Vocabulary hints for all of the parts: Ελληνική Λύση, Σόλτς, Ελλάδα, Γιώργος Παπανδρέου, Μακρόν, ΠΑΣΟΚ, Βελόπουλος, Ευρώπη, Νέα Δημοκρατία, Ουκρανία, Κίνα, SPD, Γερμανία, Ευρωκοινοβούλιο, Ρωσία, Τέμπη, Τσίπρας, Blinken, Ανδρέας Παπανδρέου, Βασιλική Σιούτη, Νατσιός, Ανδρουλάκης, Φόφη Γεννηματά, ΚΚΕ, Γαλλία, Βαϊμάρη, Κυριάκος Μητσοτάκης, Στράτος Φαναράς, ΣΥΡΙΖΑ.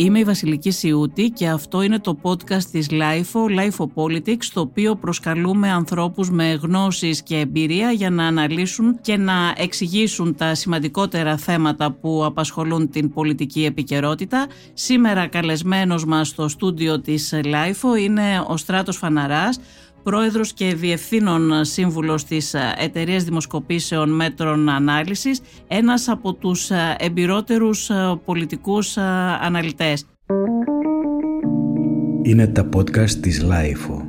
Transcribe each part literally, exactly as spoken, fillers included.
Είμαι η Βασιλική Σιούτη και αυτό είναι το podcast της LiFO, LiFO Politics, στο οποίο προσκαλούμε ανθρώπους με γνώσεις και εμπειρία για να αναλύσουν και να εξηγήσουν τα σημαντικότερα θέματα που απασχολούν την πολιτική επικαιρότητα. Σήμερα καλεσμένος μας στο στούντιο της LiFO είναι ο Στράτος Φαναράς, πρόεδρος και διευθύνων σύμβουλος της εταιρείας δημοσκοπήσεων Metron Analysis, ένας από τους εμπειρότερους πολιτικούς αναλυτές. Είναι τα podcast της LiFO.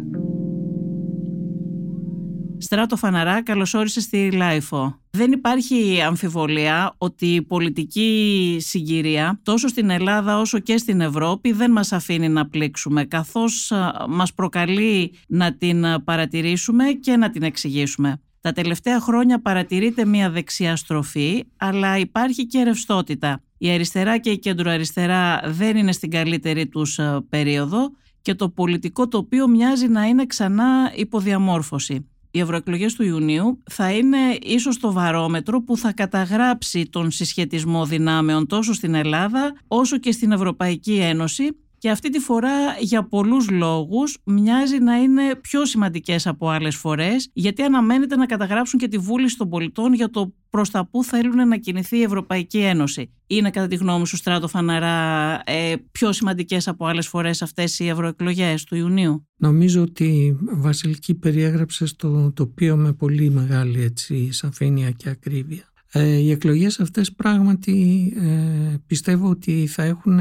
Στράτο Φαναρά, καλώς όρισες στη LiFO. Δεν υπάρχει αμφιβολία ότι η πολιτική συγκυρία τόσο στην Ελλάδα όσο και στην Ευρώπη δεν μας αφήνει να πλήξουμε, καθώς μας προκαλεί να την παρατηρήσουμε και να την εξηγήσουμε. Τα τελευταία χρόνια παρατηρείται μια δεξιά στροφή, αλλά υπάρχει και ρευστότητα. Η αριστερά και η κεντροαριστερά δεν είναι στην καλύτερη τους περίοδο και το πολιτικό τοπίο μοιάζει να είναι ξανά υποδιαμόρφωση. Οι ευρωεκλογές του Ιουνίου θα είναι ίσως το βαρόμετρο που θα καταγράψει τον συσχετισμό δυνάμεων τόσο στην Ελλάδα όσο και στην Ευρωπαϊκή Ένωση, και αυτή τη φορά για πολλούς λόγους μοιάζει να είναι πιο σημαντικές από άλλες φορές, γιατί αναμένεται να καταγράψουν και τη βούληση των πολιτών για το προς τα που θέλουν να κινηθεί η Ευρωπαϊκή Ένωση. Είναι κατά τη γνώμη σου, Στράτο Φαναρά, ε, πιο σημαντικές από άλλες φορές αυτές οι ευρωεκλογές του Ιουνίου? Νομίζω ότι, Βασιλική, περιέγραψες το τοπίο με πολύ μεγάλη έτσι, σαφήνεια και ακρίβεια. Ε, οι εκλογές αυτές πράγματι ε, πιστεύω ότι θα έχουν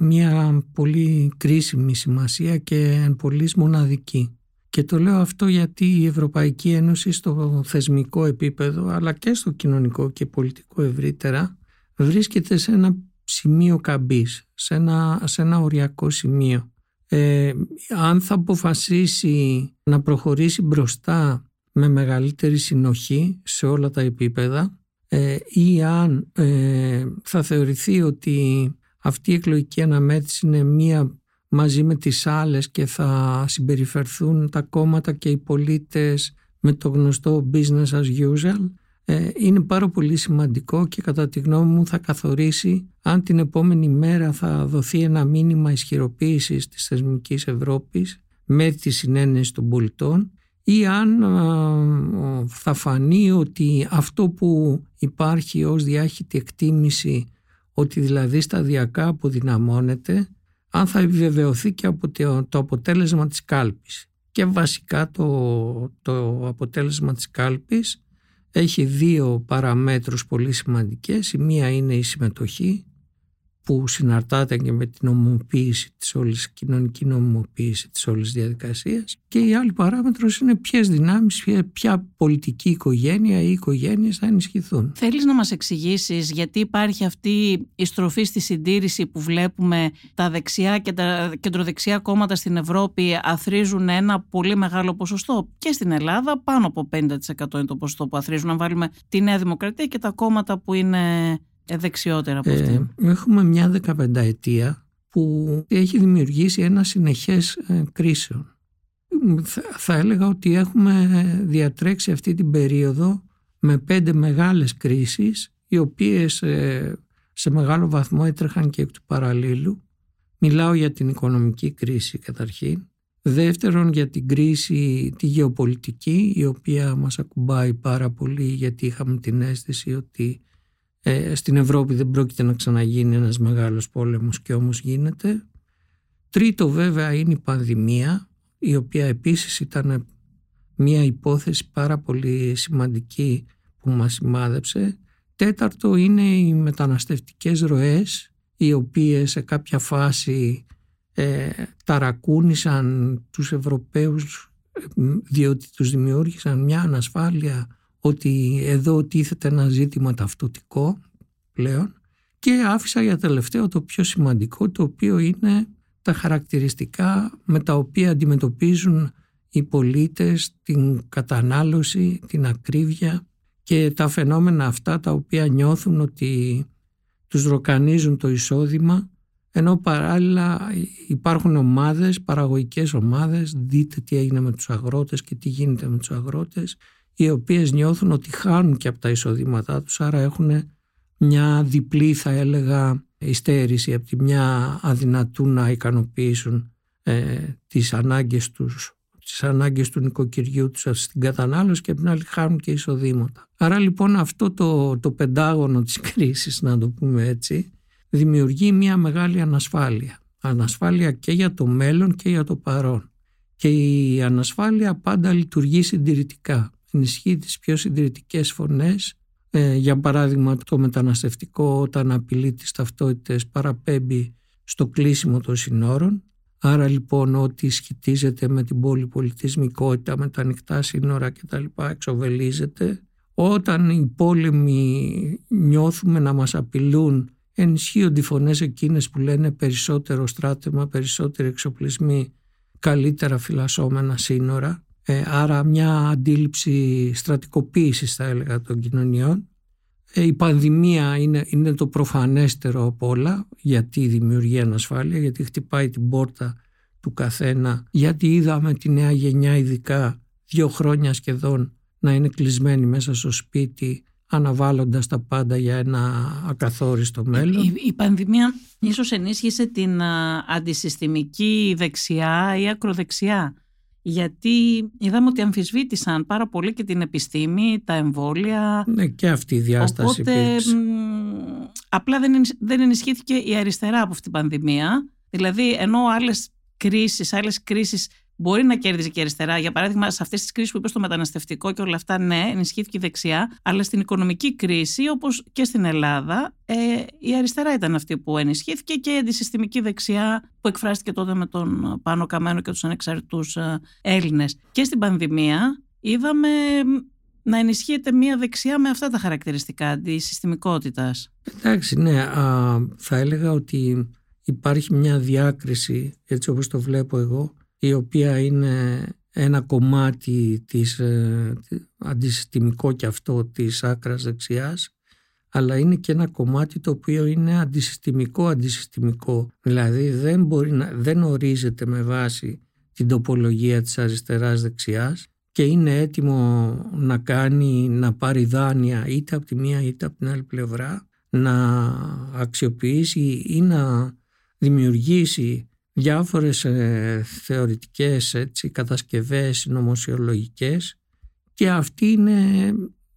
μια πολύ κρίσιμη σημασία και εν πολλοίς μοναδική. Και το λέω αυτό γιατί η Ευρωπαϊκή Ένωση στο θεσμικό επίπεδο αλλά και στο κοινωνικό και πολιτικό ευρύτερα βρίσκεται σε ένα σημείο καμπής, σε ένα, σε ένα οριακό σημείο. Ε, αν θα αποφασίσει να προχωρήσει μπροστά με μεγαλύτερη συνοχή σε όλα τα επίπεδα ε, ή αν ε, θα θεωρηθεί ότι αυτή η εκλογική αναμέτρηση είναι μία μαζί με τις άλλες και θα συμπεριφερθούν τα κόμματα και οι πολίτες με το γνωστό business as usual, ε, είναι πάρα πολύ σημαντικό και κατά τη γνώμη μου θα καθορίσει αν την επόμενη μέρα θα δοθεί ένα μήνυμα ισχυροποίησης της θεσμικής Ευρώπης με τη συνένεση των πολιτών ή αν ε, θα φανεί ότι αυτό που υπάρχει ως διάχυτη εκτίμηση, ότι δηλαδή σταδιακά αποδυναμώνεται, αν θα επιβεβαιωθεί και από το αποτέλεσμα της κάλπης. Και βασικά το, το αποτέλεσμα της κάλπης έχει δύο παραμέτρους πολύ σημαντικές. Η μία είναι η συμμετοχή, που συναρτάται και με την νομιμοποίηση της όλης, κοινωνική νομιμοποίηση της όλης διαδικασίας, και η άλλη παράμετρος είναι ποιες δυνάμεις, ποια πολιτική οικογένεια ή οικογένειες θα ενισχυθούν. Θέλεις να μας εξηγήσεις γιατί υπάρχει αυτή η στροφή στη συντήρηση που βλέπουμε? Τα δεξιά και τα κεντροδεξιά κόμματα στην Ευρώπη αθρίζουν ένα πολύ μεγάλο ποσοστό, και στην Ελλάδα πάνω από πενήντα τοις εκατό είναι το ποσοστό που αθρίζουν, αν βάλουμε τη Νέα Δημοκρατία και τα κόμματα που είναι δεξιότερα από αυτή. Ε, έχουμε μια δεκαπενταετία που έχει δημιουργήσει ένα συνεχές ε, κρίσεων. Θα, θα έλεγα ότι έχουμε διατρέξει αυτή την περίοδο με πέντε μεγάλες κρίσεις, οι οποίες ε, σε μεγάλο βαθμό έτρεχαν και εκ του παραλλήλου. Μιλάω για την οικονομική κρίση καταρχήν. Δεύτερον, για την κρίση τη γεωπολιτική, η οποία μας ακουμπάει πάρα πολύ, γιατί είχαμε την αίσθηση ότι Ε, στην Ευρώπη δεν πρόκειται να ξαναγίνει ένας μεγάλος πόλεμος, και όμως γίνεται. Τρίτο βέβαια είναι η πανδημία, η οποία επίσης ήταν μια υπόθεση πάρα πολύ σημαντική που μας σημάδεψε. Τέταρτο είναι οι μεταναστευτικές ροές, οι οποίες σε κάποια φάση ε, ταρακούνησαν τους Ευρωπαίους, διότι τους δημιούργησαν μια ανασφάλεια ότι εδώ τίθεται ένα ζήτημα ταυτοτικό πλέον. Και άφησα για τελευταίο το πιο σημαντικό, το οποίο είναι τα χαρακτηριστικά με τα οποία αντιμετωπίζουν οι πολίτες την κατανάλωση, την ακρίβεια και τα φαινόμενα αυτά τα οποία νιώθουν ότι τους ροκανίζουν το εισόδημα, ενώ παράλληλα υπάρχουν ομάδες, παραγωγικές ομάδες, δείτε τι έγινε με τους αγρότες και τι γίνεται με τους αγρότες, οι οποίες νιώθουν ότι χάνουν και από τα εισοδήματά τους, άρα έχουν μια διπλή, θα έλεγα, υστέρηση, από τη μια αδυνατούν να ικανοποιήσουν ε, τις ανάγκες τους, τις ανάγκες του νοικοκυριού τους στην κατανάλωση, και από την άλλη χάνουν και εισοδήματα. Άρα λοιπόν αυτό το, το πεντάγωνο της κρίσης, να το πούμε έτσι, δημιουργεί μια μεγάλη ανασφάλεια. Ανασφάλεια και για το μέλλον και για το παρόν. Και η ανασφάλεια πάντα λειτουργεί συντηρητικά. Ενισχύει τις πιο συντηρητικές φωνές. Ε, για παράδειγμα, το μεταναστευτικό, όταν απειλεί τις ταυτότητες, παραπέμπει στο κλείσιμο των συνόρων. Άρα λοιπόν ό,τι σχετίζεται με την πολυπολιτισμικότητα, με τα ανοιχτά σύνορα κτλ. Εξοβελίζεται. Όταν οι πόλεμοι νιώθουμε να μας απειλούν, ενισχύονται οι φωνές εκείνες που λένε περισσότερο στράτευμα, περισσότεροι εξοπλισμοί, καλύτερα φυλασσόμενα σύνορα. Ε, άρα μια αντίληψη στρατικοποίησης, θα έλεγα, των κοινωνιών. Ε, η πανδημία είναι, είναι το προφανέστερο από όλα, γιατί δημιουργεί ανασφάλεια, γιατί χτυπάει την πόρτα του καθένα, γιατί είδαμε τη νέα γενιά ειδικά δύο χρόνια σχεδόν να είναι κλεισμένη μέσα στο σπίτι, αναβάλλοντας τα πάντα για ένα ακαθόριστο μέλλον. Η, η πανδημία ίσως ενίσχυσε την α, αντισυστημική δεξιά ή ακροδεξιά. Γιατί είδαμε ότι αμφισβήτησαν πάρα πολύ και την επιστήμη, τα εμβόλια. Ναι, και αυτή η διάσταση. Οπότε μ, απλά δεν, δεν ενισχύθηκε η αριστερά από αυτή την πανδημία. Δηλαδή, ενώ άλλες κρίσεις, άλλες κρίσεις μπορεί να κέρδιζε και η αριστερά. Για παράδειγμα, σε αυτές τις κρίσεις που είπε, στο μεταναστευτικό και όλα αυτά, ναι, ενισχύθηκε η δεξιά. Αλλά στην οικονομική κρίση, όπως και στην Ελλάδα, ε, η αριστερά ήταν αυτή που ενισχύθηκε, και η αντισυστημική δεξιά που εκφράστηκε τότε με τον Πάνο Καμένο και τους Ανεξάρτητους Έλληνες. Και στην πανδημία είδαμε να ενισχύεται μια δεξιά με αυτά τα χαρακτηριστικά αντισυστημικότητας. Εντάξει, ναι. Α, θα έλεγα ότι υπάρχει μια διάκριση, έτσι όπως το βλέπω εγώ, η οποία είναι ένα κομμάτι της, αντισυστημικό και αυτό, της άκρας δεξιάς, αλλά είναι και ένα κομμάτι το οποίο είναι αντισυστημικό-αντισυστημικό. Δηλαδή δεν, μπορεί να, δεν ορίζεται με βάση την τοπολογία της αριστεράς δεξιάς, και είναι έτοιμο να κάνει, να πάρει δάνεια είτε από τη μία είτε από την άλλη πλευρά, να αξιοποιήσει ή να δημιουργήσει διάφορες ε, θεωρητικές, έτσι, κατασκευές νομοσιολογικές, και αυτή είναι,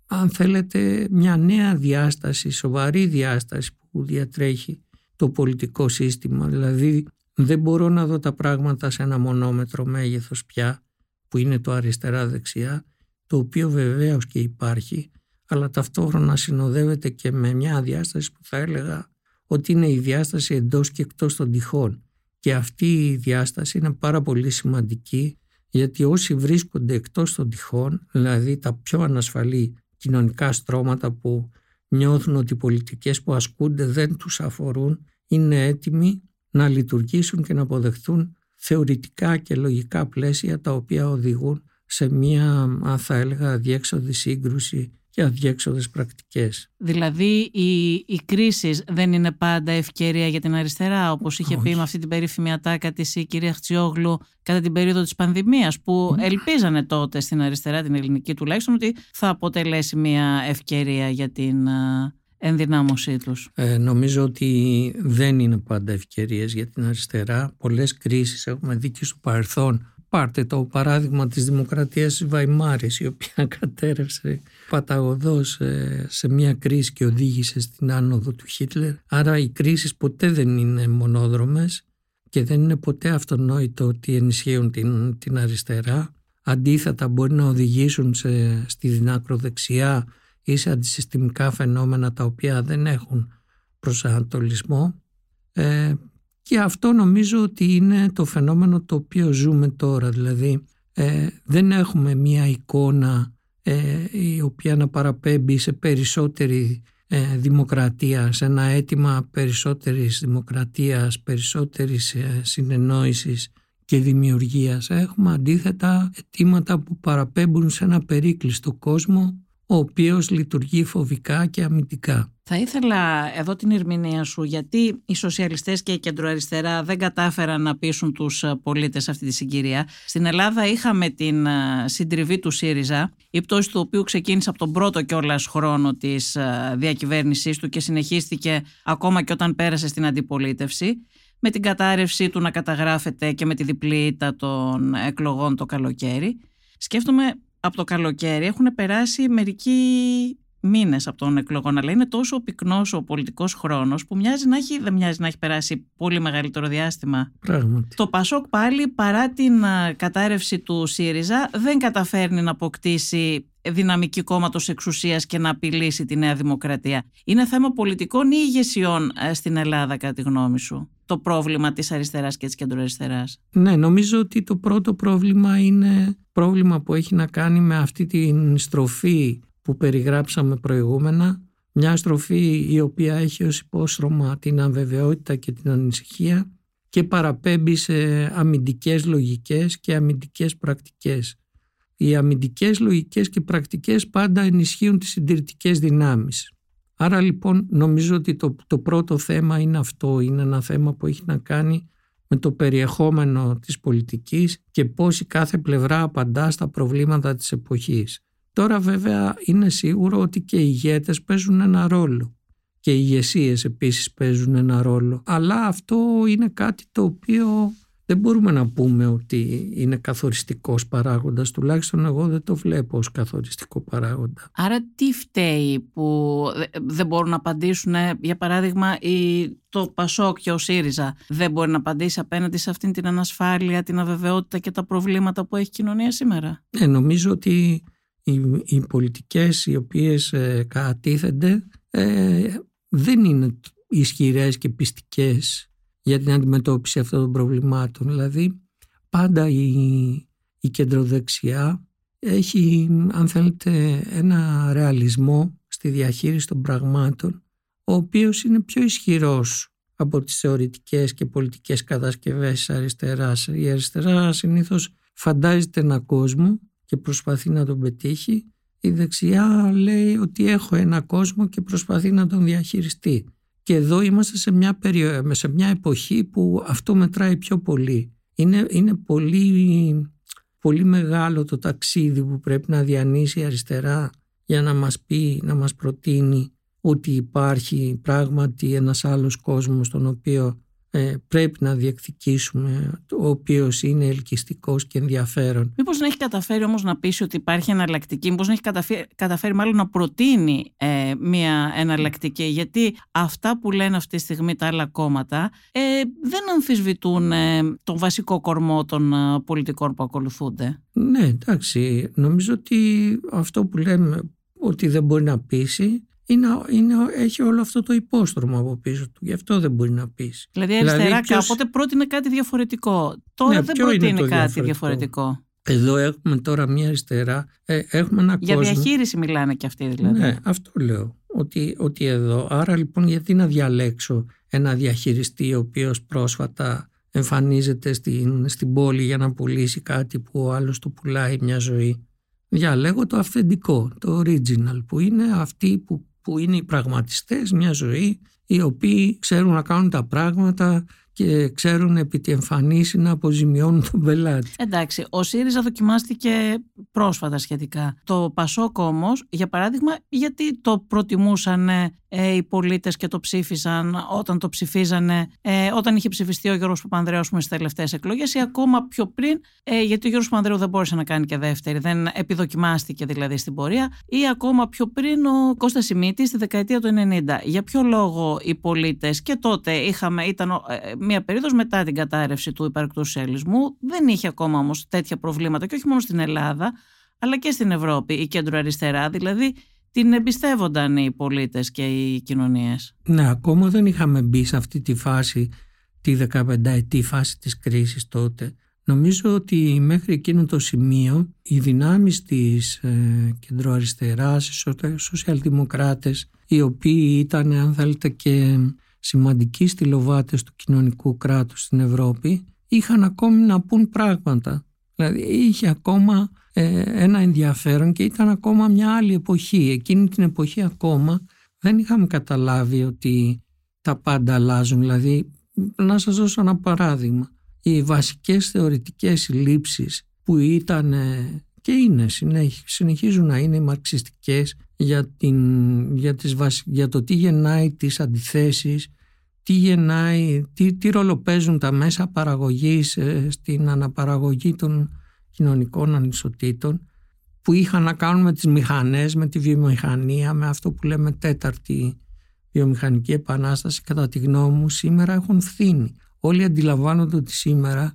αν θέλετε, μια νέα διάσταση, σοβαρή διάσταση που διατρέχει το πολιτικό σύστημα. Δηλαδή δεν μπορώ να δω τα πράγματα σε ένα μονόμετρο μέγεθος πια, που είναι το αριστερά-δεξιά, το οποίο βεβαίως και υπάρχει, αλλά ταυτόχρονα συνοδεύεται και με μια διάσταση που θα έλεγα ότι είναι η διάσταση εντός και εκτός των τυχών. Και αυτή η διάσταση είναι πάρα πολύ σημαντική, γιατί όσοι βρίσκονται εκτός των τυχών, δηλαδή τα πιο ανασφαλή κοινωνικά στρώματα που νιώθουν ότι οι πολιτικές που ασκούνται δεν τους αφορούν, είναι έτοιμοι να λειτουργήσουν και να αποδεχθούν θεωρητικά και λογικά πλαίσια τα οποία οδηγούν σε μία, αν θα έλεγα, αδιέξοδη σύγκρουση και αδιέξοδες πρακτικές. Δηλαδή οι, οι κρίσεις δεν είναι πάντα ευκαιρία για την αριστερά, όπως είχε Όχι. πει με αυτή την περίφημη ατάκα της η κυρία Χτσιόγλου κατά την περίοδο της πανδημίας, που ελπίζανε τότε στην αριστερά, την ελληνική τουλάχιστον, ότι θα αποτελέσει μια ευκαιρία για την ενδυνάμωσή τους. Ε, νομίζω ότι δεν είναι πάντα ευκαιρίες για την αριστερά. Πολλές κρίσεις έχουμε δει και στο παρελθόν. Πάρτε το παράδειγμα της δημοκρατίας της Βαϊμάρης, η οποία κατέρευσε παταγωδώς σε μια κρίση και οδήγησε στην άνοδο του Χίτλερ. Άρα οι κρίσεις ποτέ δεν είναι μονόδρομες και δεν είναι ποτέ αυτονόητο ότι ενισχύουν την, την αριστερά. Αντίθετα, μπορεί να οδηγήσουν σε, στη ακροδεξιά ή σε αντισυστημικά φαινόμενα τα οποία δεν έχουν προσανατολισμό. Ε, Και αυτό νομίζω ότι είναι το φαινόμενο το οποίο ζούμε τώρα. Δηλαδή ε, δεν έχουμε μία εικόνα ε, η οποία να παραπέμπει σε περισσότερη ε, δημοκρατία, σε ένα αίτημα περισσότερης δημοκρατίας, περισσότερης ε, συνεννόησης και δημιουργίας. Έχουμε αντίθετα αιτήματα που παραπέμπουν σε ένα περίκλειστο κόσμο, ο οποίος λειτουργεί φοβικά και αμυντικά. Θα ήθελα εδώ την ερμηνεία σου, γιατί οι σοσιαλιστές και η κεντροαριστερά δεν κατάφεραν να πείσουν τους πολίτες αυτή τη συγκυρία. Στην Ελλάδα είχαμε την συντριβή του ΣΥΡΙΖΑ, η πτώση του οποίου ξεκίνησε από τον πρώτο κιόλας χρόνο της διακυβέρνησής του και συνεχίστηκε ακόμα και όταν πέρασε στην αντιπολίτευση, με την κατάρρευσή του να καταγράφεται και με τη διπλή ήττα των εκλογών το καλοκαίρι. Σκέφτομαι, από το καλοκαίρι έχουν περάσει μερικοί μήνες από των εκλογών, αλλά είναι τόσο πυκνός ο πολιτικός χρόνος που μοιάζει να έχει, δεν μοιάζει να έχει περάσει πολύ μεγαλύτερο διάστημα. Πράγματι. Το ΠΑΣΟΚ πάλι, παρά την κατάρρευση του ΣΥΡΙΖΑ, δεν καταφέρνει να αποκτήσει δυναμική κόμματος εξουσίας και να απειλήσει τη Νέα Δημοκρατία. Είναι θέμα πολιτικών ή ηγεσιών στην Ελλάδα, κατά τη γνώμη σου, το πρόβλημα της αριστεράς και της κεντροαριστεράς? Ναι, νομίζω ότι το πρώτο πρόβλημα είναι πρόβλημα που έχει να κάνει με αυτή την στροφή που περιγράψαμε προηγούμενα, μια στροφή η οποία έχει ως υπόστρωμα την αβεβαιότητα και την ανησυχία και παραπέμπει σε αμυντικές λογικές και αμυντικές πρακτικές. Οι αμυντικές λογικές και πρακτικές πάντα ενισχύουν τις συντηρητικές δυνάμεις. Άρα λοιπόν νομίζω ότι το, το πρώτο θέμα είναι αυτό, είναι ένα θέμα που έχει να κάνει με το περιεχόμενο της πολιτικής και πώς η κάθε πλευρά απαντά στα προβλήματα της εποχής. Τώρα βέβαια είναι σίγουρο ότι και οι ηγέτες παίζουν ένα ρόλο και οι ηγεσίες επίσης παίζουν ένα ρόλο, αλλά αυτό είναι κάτι το οποίο δεν μπορούμε να πούμε ότι είναι καθοριστικός παράγοντας, τουλάχιστον εγώ δεν το βλέπω ως καθοριστικό παράγοντα. Άρα τι φταίει που δεν μπορούν να απαντήσουν, για παράδειγμα το ΠΑΣΟΚ και ο ΣΥΡΙΖΑ δεν μπορεί να απαντήσει απέναντι σε αυτήν την ανασφάλεια, την αβεβαιότητα και τα προβλήματα που έχει η κοινωνία σήμερα? Ναι, νομίζω ότι οι, οι πολιτικές οι οποίες ε, κατατίθενται ε, δεν είναι ισχυρές και πιστικές για την αντιμετώπιση αυτών των προβλημάτων. Δηλαδή πάντα η, η κεντροδεξιά έχει, αν θέλετε, ένα ρεαλισμό στη διαχείριση των πραγμάτων, ο οποίος είναι πιο ισχυρός από τις θεωρητικές και πολιτικές κατασκευές της αριστεράς. Η αριστερά συνήθως φαντάζεται έναν κόσμο και προσπαθεί να τον πετύχει. Η δεξιά λέει ότι έχω ένα κόσμο και προσπαθεί να τον διαχειριστεί. Και εδώ είμαστε σε μια, περιο... σε μια εποχή που αυτό μετράει πιο πολύ. Είναι, είναι πολύ, πολύ μεγάλο το ταξίδι που πρέπει να διανύσει η αριστερά για να μας πει, να μας προτείνει ότι υπάρχει πράγματι ένας άλλος κόσμος τον οποίο ε, πρέπει να διεκδικήσουμε, ο οποίος είναι ελκυστικός και ενδιαφέρον. Μήπως να έχει καταφέρει όμως να πείσει ότι υπάρχει εναλλακτική, μήπως να έχει καταφέρει, καταφέρει μάλλον να προτείνει ε, μια εναλλακτική, γιατί αυτά που λένε αυτή τη στιγμή τα άλλα κόμματα ε, δεν αμφισβητούν ε, τον βασικό κορμό των ε, πολιτικών που ακολουθούνται. Ναι, εντάξει, νομίζω ότι αυτό που λέμε ότι δεν μπορεί να πείσει Είναι, είναι, έχει όλο αυτό το υπόστρωμα από πίσω του. Γι' αυτό δεν μπορεί να πείσει. Δηλαδή αριστερά δηλαδή, ποιος... κάποτε πρότεινε κάτι διαφορετικό. Τώρα ναι, δεν προτείνει κάτι διαφορετικό. διαφορετικό. Εδώ έχουμε τώρα μια αριστερά. Ε, έχουμε ένα Για κόσμο... διαχείριση μιλάνε και αυτοί δηλαδή. Ναι, αυτό λέω. Ότι, ότι εδώ. Άρα λοιπόν γιατί να διαλέξω ένα διαχειριστή ο οποίος πρόσφατα εμφανίζεται στην, στην πόλη για να πουλήσει κάτι που ο άλλος του πουλάει μια ζωή. Διαλέγω το αυθεντικό, το original, που είναι αυτοί που που είναι οι πραγματιστές μια ζωή, οι οποίοι ξέρουν να κάνουν τα πράγματα και ξέρουν επί τη εμφανίση να αποζημιώνουν τον πελάτη. Εντάξει, ο ΣΥΡΙΖΑ δοκιμάστηκε πρόσφατα σχετικά. Το ΠΑΣΟΚ όμως, για παράδειγμα, γιατί το προτιμούσαν ε, οι πολίτες και το ψήφισαν όταν το ψηφίζανε, ε, όταν είχε ψηφιστεί ο Γιώργος Παπανδρέου στις τελευταίες εκλογές ή ακόμα πιο πριν, ε, γιατί ο Γιώργος Παπανδρέου δεν μπόρεσε να κάνει και δεύτερη, δεν επιδοκιμάστηκε δηλαδή στην πορεία, ή ακόμα πιο πριν ο Κώστας Σημίτης στη δεκαετία του ενενήντα. Για ποιο λόγο οι πολίτες, και τότε είχαμε, ήταν ε, μια περίοδος μετά την κατάρρευση του υπαρκτού σοσιαλισμού, δεν είχε ακόμα όμως τέτοια προβλήματα και όχι μόνο στην Ελλάδα αλλά και στην Ευρώπη η κέντρο-αριστερά, δηλαδή την εμπιστεύονταν οι πολίτες και οι κοινωνίες. Ναι, ακόμα δεν είχαμε μπει σε αυτή τη φάση, τη δεκαπενταετή φάση της κρίσης τότε. Νομίζω ότι μέχρι εκείνο το σημείο οι δυνάμεις της ε, κέντρο-αριστεράς, οι σοσιαλδημοκράτες, οι οποίοι ήταν, αν θέλετε, και σημαντικοί στυλοβάτες του κοινωνικού κράτους στην Ευρώπη, είχαν ακόμη να πούν πράγματα. Δηλαδή είχε ακόμα ε, ένα ενδιαφέρον και ήταν ακόμα μια άλλη εποχή. Εκείνη την εποχή ακόμα δεν είχαμε καταλάβει ότι τα πάντα αλλάζουν. Δηλαδή, να σας δώσω ένα παράδειγμα. Οι βασικές θεωρητικές λήψεις που ήταν και είναι, συνεχίζουν να είναι οι μαρξιστικές για, την, για, τις, για το τι γεννάει τις αντιθέσεις, τι, γεννάει, τι, τι ρόλο παίζουν τα μέσα παραγωγής στην αναπαραγωγή των κοινωνικών ανισοτήτων, που είχαν να κάνουν με τις μηχανές, με τη βιομηχανία, με αυτό που λέμε τέταρτη βιομηχανική επανάσταση. Κατά τη γνώμη μου σήμερα έχουν φθήνει. Όλοι αντιλαμβάνονται ότι σήμερα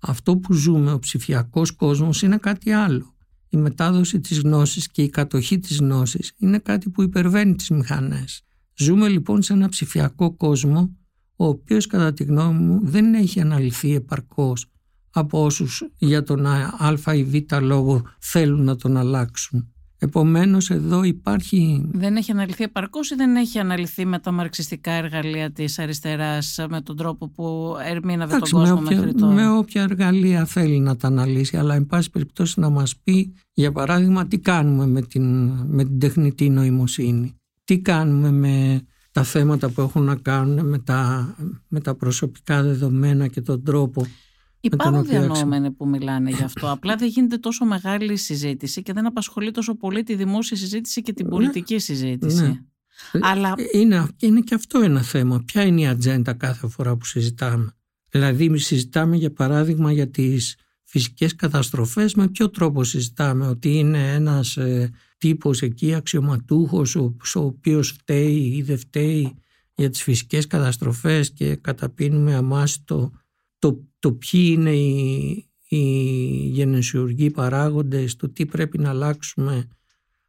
αυτό που ζούμε, ο ψηφιακός κόσμος, είναι κάτι άλλο. Η μετάδοση της γνώσης και η κατοχή της γνώσης είναι κάτι που υπερβαίνει τις μηχανές. Ζούμε λοιπόν σε ένα ψηφιακό κόσμο, ο οποίος κατά τη γνώμη μου δεν έχει αναλυθεί επαρκώς από όσους για τον α ή β λόγο θέλουν να τον αλλάξουν. Επομένως εδώ υπάρχει... Δεν έχει αναλυθεί επαρκώς ή δεν έχει αναλυθεί με τα μαρξιστικά εργαλεία της αριστεράς, με τον τρόπο που ερμήνευε τον κόσμο όποια, μέχρι τώρα. Με όποια εργαλεία θέλει να τα αναλύσει, αλλά εν πάση περιπτώσει να μας πει, για παράδειγμα, τι κάνουμε με την, με την τεχνητή νοημοσύνη, τι κάνουμε με τα θέματα που έχουν να κάνουν με τα, με τα προσωπικά δεδομένα και τον τρόπο. Υπάρχουν διανοούμενοι που μιλάνε γι' αυτό. Απλά δεν γίνεται τόσο μεγάλη συζήτηση και δεν απασχολεί τόσο πολύ τη δημόσια συζήτηση και την πολιτική ναι, συζήτηση. Ναι. Αλλά... Είναι, είναι και αυτό ένα θέμα. Ποια είναι η ατζέντα κάθε φορά που συζητάμε. Δηλαδή, συζητάμε για παράδειγμα για τις φυσικές καταστροφές. Με ποιο τρόπο συζητάμε? Ότι είναι ένας ε, τύπος εκεί αξιωματούχος ο, ο οποίος φταίει ή δεν φταίει για τις φυσικές καταστροφές και καταπίνουμε αμάστο το, το ποιοι είναι οι, οι γενεσιουργοί παράγοντες, το τι πρέπει να αλλάξουμε,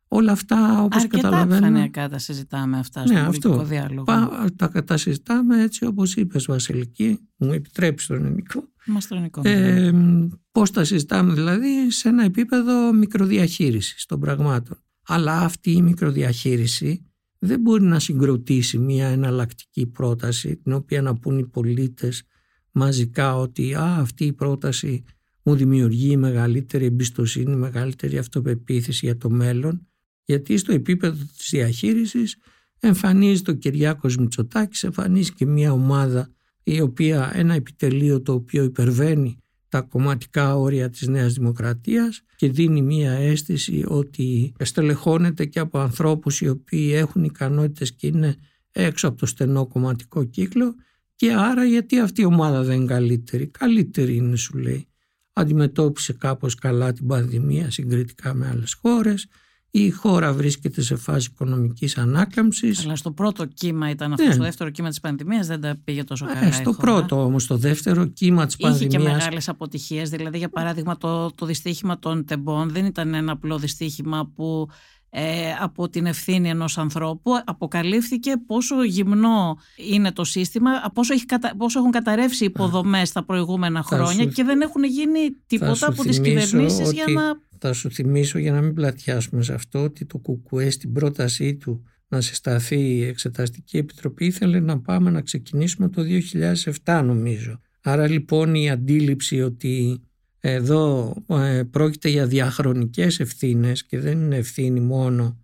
όλα αυτά όπως αρκετά καταλαβαίνουμε. Αρκετά επιφανειακά τα συζητάμε αυτά στον ναι, πολιτικό διάλογο. Πα, τα, τα συζητάμε έτσι όπως είπες Βασιλική, μου επιτρέψεις τον ελληνικό. Μας τον ελληνικό. Ε, πώς τα συζητάμε δηλαδή σε ένα επίπεδο μικροδιαχείρισης των πραγμάτων. Αλλά αυτή η μικροδιαχείριση δεν μπορεί να συγκροτήσει μια εναλλακτική πρόταση την οποία να πούν οι πολίτες μαζικά ότι α, αυτή η πρόταση μου δημιουργεί μεγαλύτερη εμπιστοσύνη, μεγαλύτερη αυτοπεποίθηση για το μέλλον, γιατί στο επίπεδο της διαχείρισης εμφανίζεται ο Κυριάκος Μητσοτάκης, εμφανίζει και μια ομάδα η οποία, ένα επιτελείο το οποίο υπερβαίνει τα κομματικά όρια της Νέας Δημοκρατίας και δίνει μια αίσθηση ότι στελεχώνεται και από ανθρώπους οι οποίοι έχουν ικανότητες και είναι έξω από το στενό κομματικό κύκλο. Και άρα γιατί αυτή η ομάδα δεν είναι καλύτερη? Καλύτερη είναι, σου λέει. Αντιμετώπισε κάπως καλά την πανδημία συγκριτικά με άλλες χώρες. Η χώρα βρίσκεται σε φάση οικονομικής ανάκαμψης. Αλλά στο πρώτο κύμα ήταν αυτό. Ναι. Στο δεύτερο κύμα της πανδημίας δεν τα πήγε τόσο καλά. Ε, στο η χώρα. Πρώτο όμως, στο δεύτερο κύμα της πανδημίας. Είχε και μεγάλες αποτυχίες. Δηλαδή, για παράδειγμα, το, το δυστύχημα των τεμπών δεν ήταν ένα απλό δυστύχημα που Ε, από την ευθύνη ενός ανθρώπου αποκαλύφθηκε πόσο γυμνό είναι το σύστημα, πόσο, έχει κατα... πόσο έχουν καταρρεύσει οι υποδομές τα προηγούμενα χρόνια σου... και δεν έχουν γίνει τίποτα από τις κυβερνήσεις ότι... για να... Θα σου θυμίσω, για να μην πλατιάσουμε σε αυτό, ότι το ΚΚΕ στην πρότασή του να συσταθεί η Εξεταστική Επιτροπή ήθελε να πάμε να ξεκινήσουμε το δύο χιλιάδες επτά νομίζω. Άρα λοιπόν η αντίληψη ότι εδώ ε, πρόκειται για διαχρονικές ευθύνες και δεν είναι ευθύνη μόνο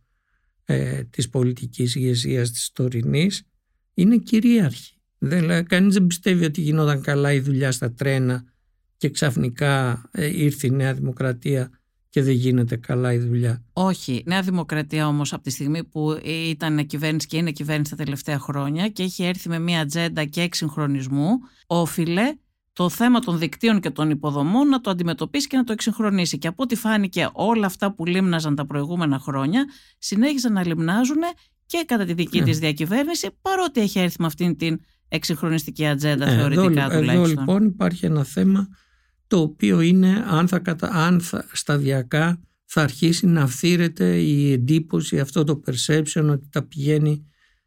ε, της πολιτικής ηγεσίας της τωρινής, είναι κυρίαρχη. Δεν, κανείς δεν πιστεύει ότι γινόταν καλά η δουλειά στα τρένα και ξαφνικά ε, ήρθε η Νέα Δημοκρατία και δεν γίνεται καλά η δουλειά. Όχι. Η Νέα Δημοκρατία όμως από τη στιγμή που ήταν κυβέρνηση και είναι κυβέρνηση τα τελευταία χρόνια και έχει έρθει με μια ατζέντα και εξυγχρονισμού, όφιλε το θέμα των δικτύων και των υποδομών να το αντιμετωπίσει και να το εξυγχρονίσει. Και από ό,τι φάνηκε, όλα αυτά που λίμναζαν τα προηγούμενα χρόνια συνέχιζαν να λιμνάζουν και κατά τη δική yeah. της διακυβέρνηση, παρότι έχει έρθει με αυτήν την εξυγχρονιστική ατζέντα yeah, θεωρητικά εδώ, τουλάχιστον. Εδώ λοιπόν υπάρχει ένα θέμα το οποίο είναι αν, θα κατα... αν θα, σταδιακά θα αρχίσει να αυθύρεται η εντύπωση, αυτό το perception ότι τα πηγαίνει